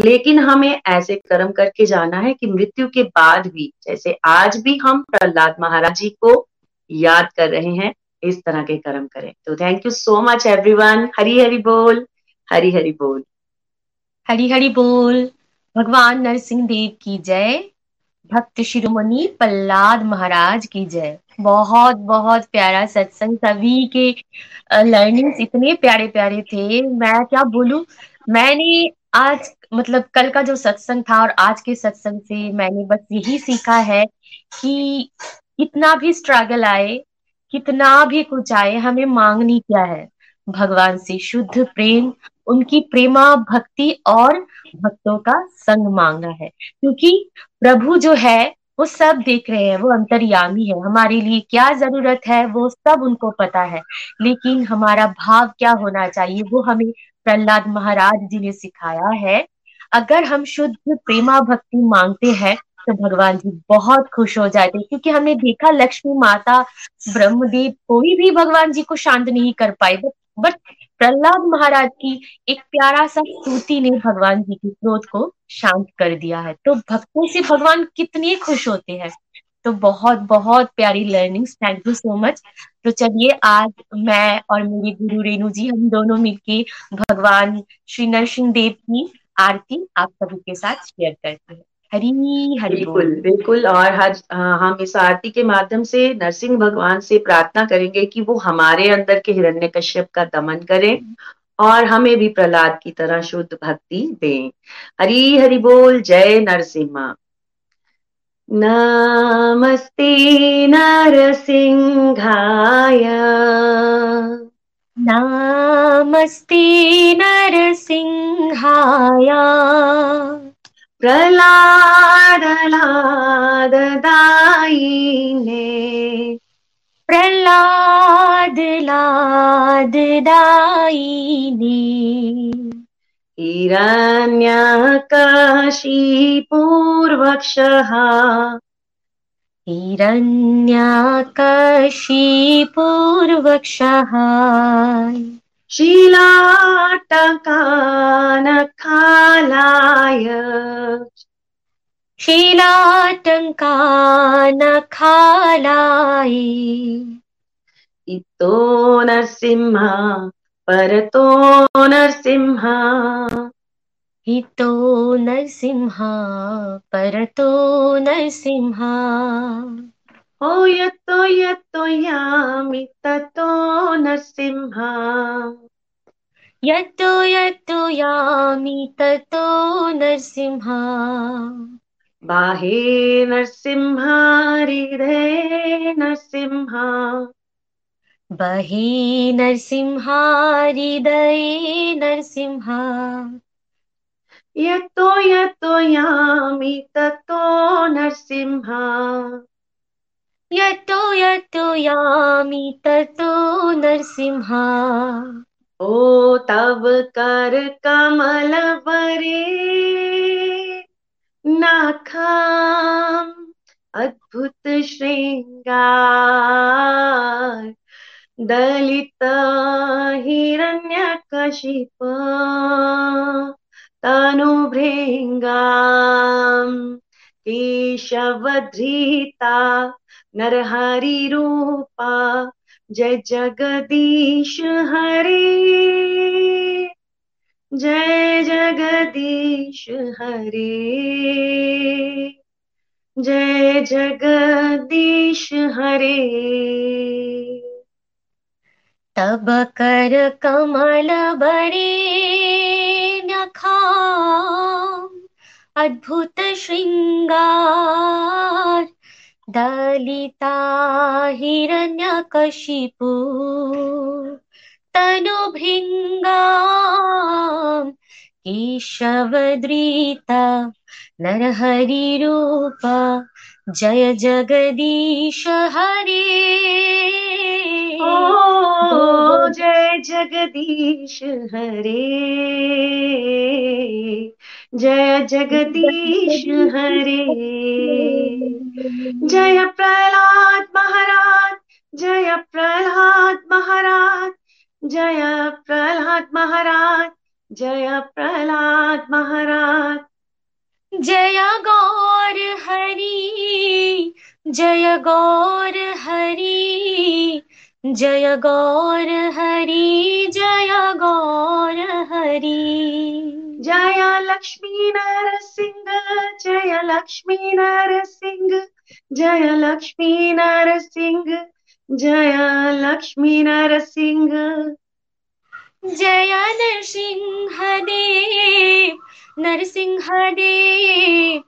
लेकिन हमें ऐसे कर्म करके जाना है कि मृत्यु के बाद भी, जैसे आज भी हम प्रहलाद महाराज जी को याद कर रहे हैं, इस तरह के कर्म करें। तो thank you so much everyone. Hari Hari बोल, हरी हरि बोल, हरी हरि बोल। भगवान नरसिंह देव की जय। भक्त शिरोमणि प्रहलाद महाराज की जय। बहुत बहुत प्यारा सत्संग, सभी के लर्निंग्स इतने प्यारे प्यारे थे, मैं क्या बोलूं। मैंने आज मतलब कल का जो सत्संग था और आज के सत्संग से मैंने बस यही सीखा है कि कितना भी स्ट्रगल आए, कितना भी कुछ आए, हमें मांगनी क्या है, भगवान से शुद्ध प्रेम, उनकी प्रेमा भक्ति और भक्तों का संग मांगना है। क्योंकि प्रभु जो है वो सब देख रहे हैं, वो अंतर्यामी है, हमारे लिए क्या जरूरत है वो सब उनको पता है। लेकिन हमारा भाव क्या होना चाहिए वो हमें प्रहलाद महाराज जी ने सिखाया है। अगर हम शुद्ध प्रेमा भक्ति मांगते हैं तो भगवान जी बहुत खुश हो जाते हैं, क्योंकि हमने देखा लक्ष्मी माता, ब्रह्मदेव, कोई भी भगवान जी को शांत नहीं कर पाए, बट प्रहलाद महाराज की एक प्यारा सा स्तुति ने भगवान जी के क्रोध को शांत कर दिया है। तो भक्तों से भगवान कितने खुश होते हैं। तो बहुत बहुत प्यारी learnings, thank you so much. तो चलिए, आज मैं और मेरे गुरु रेणु जी, हम दोनों मिलके भगवान श्री नरसिंह देव की आरती आप सभी के साथ शेयर करते हैं। हरी हरी। बिल्कुल बिल्कुल। और हज हम इस आरती के माध्यम से नरसिंह भगवान से प्रार्थना करेंगे कि वो हमारे अंदर के हिरण्यकश्यप का दमन करें और हमें भी प्रहलाद की तरह शुद्ध भक्ति दें। हरी हरी बोल। जय नरसिम्हा। नमस्ते नरसिंहाय, नमस्ते नरसिंहाय, प्रहलाद लाद दायिने, प्रहलाद लाद दायिने, हिरण्यकशिपूर्वक्षः, हिरण्यकशिपूर्वक्षः, शिलाटंकानखालाय, शिलाटंकानखालाय, इतो नरसिम्हा परतो नरसिम्हा, इतो नरसिम्हा परतो नरसिम्हा, ओ यतो यतो यामि ततो नरसिम्हा, यतो यतो यामि ततो नरसिम्हा, बाहे नरसिम्हा हृदये नरसिम्हा, बाहे नरसिम्हा हृदये नरसिम्हा, यतो यतो यामि ततो नरसिम्हा, यतो यतो यामि ततो नरसिम्हा, ओ तव कर कमल वरे नाखाम अद्भुत श्रृंगार, दलित हिरण्यकशिप तनुभृंगाम, केशवधृता नरहरि रूपा, जय जगदीश हरे, जय जगदीश हरे, जय जगदीश हरे, तब कर कमल बरे नखाम अद्भुत श्रृंगार, दलिता हिरण्यकशिपु तनुभृङ्गां केशवद्रीता नरहरिरूपा जय जगदीश हरे। ओ जय जगदीश हरे, जय जगदीश हरे। जय प्रहलाद महाराज, जय प्रहलाद महाराज, जय प्रहलाद महाराज, जय प्रहलाद महाराज। जय गौर हरि, जय गौर हरि, जय गौर हरि, जय गौर हरि। जय लक्ष्मी नरसिंह, जय लक्ष्मी नरसिंह, जय लक्ष्मी नरसिंह, जय लक्ष्मी नरसिंह। जय नरसिंहदेव नरसिंहदेव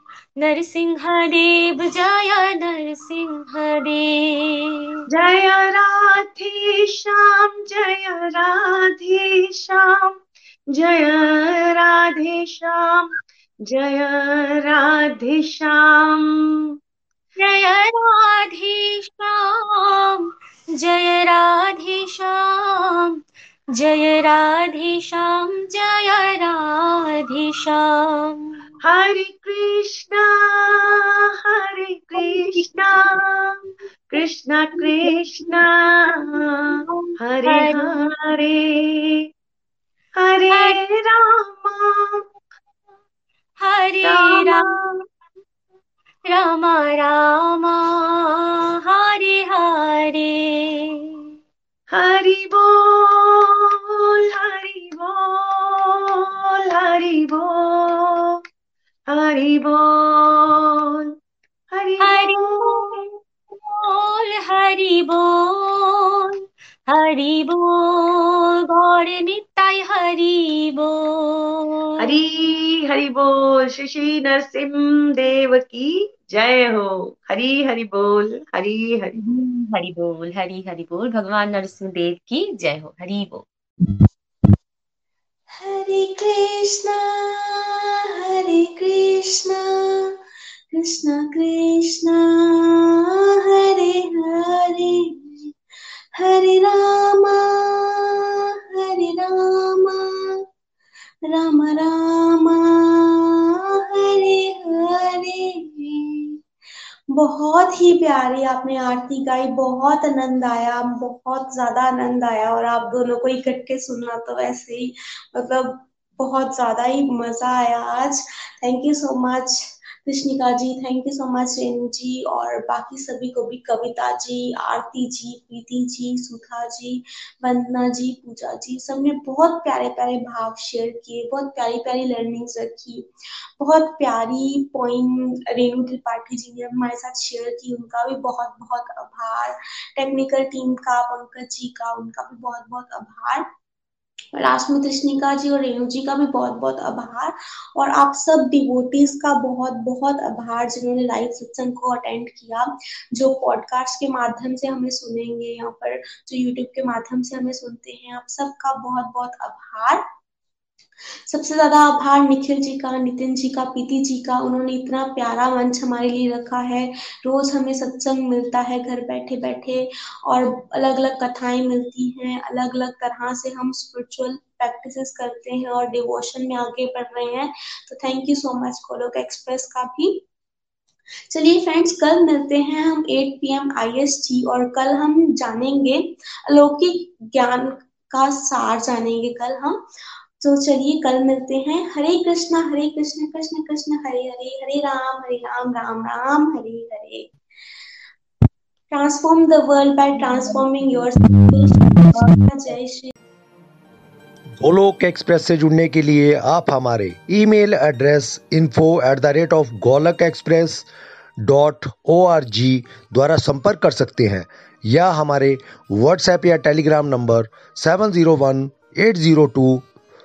नरसिंहदेव, जय नरसिंहदेव। जय राधे श्याम, जय राधे श्याम, जय राधे श्याम, जय राधे श्याम। जय राधे श्याम, जय राधे श्याम, जय राधे श्याम, जय राधे श्याम। हरे कृष्णा हरे कृष्णा कृष्णा कृष्णा हरे हरे, हरे रामा हरे राम रामा रामा हरे हरे। हरि बोल हरि बोल हरि बोल हरि बोल हरि बोल हरि बोल हरि बोल गौर निताय हरि बोल। हरि हरि बोल। श्री श्री नरसिंह देव की जय हो। हरी हरि बोल, हरी हरि हरि बोल, हरी हरि बोल। भगवान नरसिंह देव की जय हो। हरि बोल। हरे कृष्णा हरे कृष्णा कृष्णा कृष्णा हरे हरे, हरे रामा हरे रामा राम रामा हरे हरे। बहुत ही प्यारी आपने आरती गाई, बहुत आनंद आया, बहुत ज्यादा आनंद आया। और आप दोनों को इकट्ठे सुनना तो वैसे ही मतलब बहुत ज्यादा ही मजा आया आज। Thank you so much Trishnika ji, thank you so much Renu ji, और बाकी सभी को भी, कविता जी, आरती जी, प्रीति जी, सुधा जी, वन्ना जी, पूजा जी, सबने बहुत प्यारे प्यारे भाव शेयर किए, बहुत प्यारी प्यारी लर्निंग्स रखी, बहुत प्यारी पॉइंट रेणु त्रिपाठी जी ने हमारे साथ शेयर की, उनका भी बहुत बहुत आभार। टेक्निकल टीम का, पंकज जी का, उनका भी बहुत बहुत आभार। लास्ट में तृष्णिका जी और रेणु जी का भी बहुत बहुत आभार। और आप सब डिवोटीज का बहुत बहुत आभार जिन्होंने लाइव सत्संग को अटेंड किया, जो पॉडकास्ट के माध्यम से हमें सुनेंगे यहाँ पर, जो यूट्यूब के माध्यम से हमें सुनते हैं, आप सबका बहुत बहुत आभार। सबसे ज्यादा आभार निखिल जी का, नितिन जी का, प्रीति जी का। उन्होंने इतना प्यारा मंच हमारे लिए रखा है, रोज हमें सत्संग मिलता है घर बैठे बैठे, और अलग अलग कथाएं मिलती हैं, अलग अलग तरह से हम स्पिरिचुअल प्रैक्टिसेस करते हैं और डिवोशन में आगे बढ़ रहे हैं। तो thank you so much Golok express का भी। चलिए फ्रेंड्स, कल मिलते हैं हम आठ P M I S T, और कल हम जानेंगे अलौकिक ज्ञान का सार जानेंगे कल हम। तो चलिए कल मिलते हैं। Hare Krishna Hare Krishna Krishna Krishna Hare Hare, Hare Ram Hare Ram Ram Ram Hare Hare. Transform the world by transforming yourself. जय श्री। गोलोक एक्सप्रेस से जुड़ने के लिए आप हमारे email address info at the rate of Golok Express dot O R G द्वारा संपर्क कर सकते हैं, या हमारे व्हाट्सएप या Telegram number seven zero one eight zero to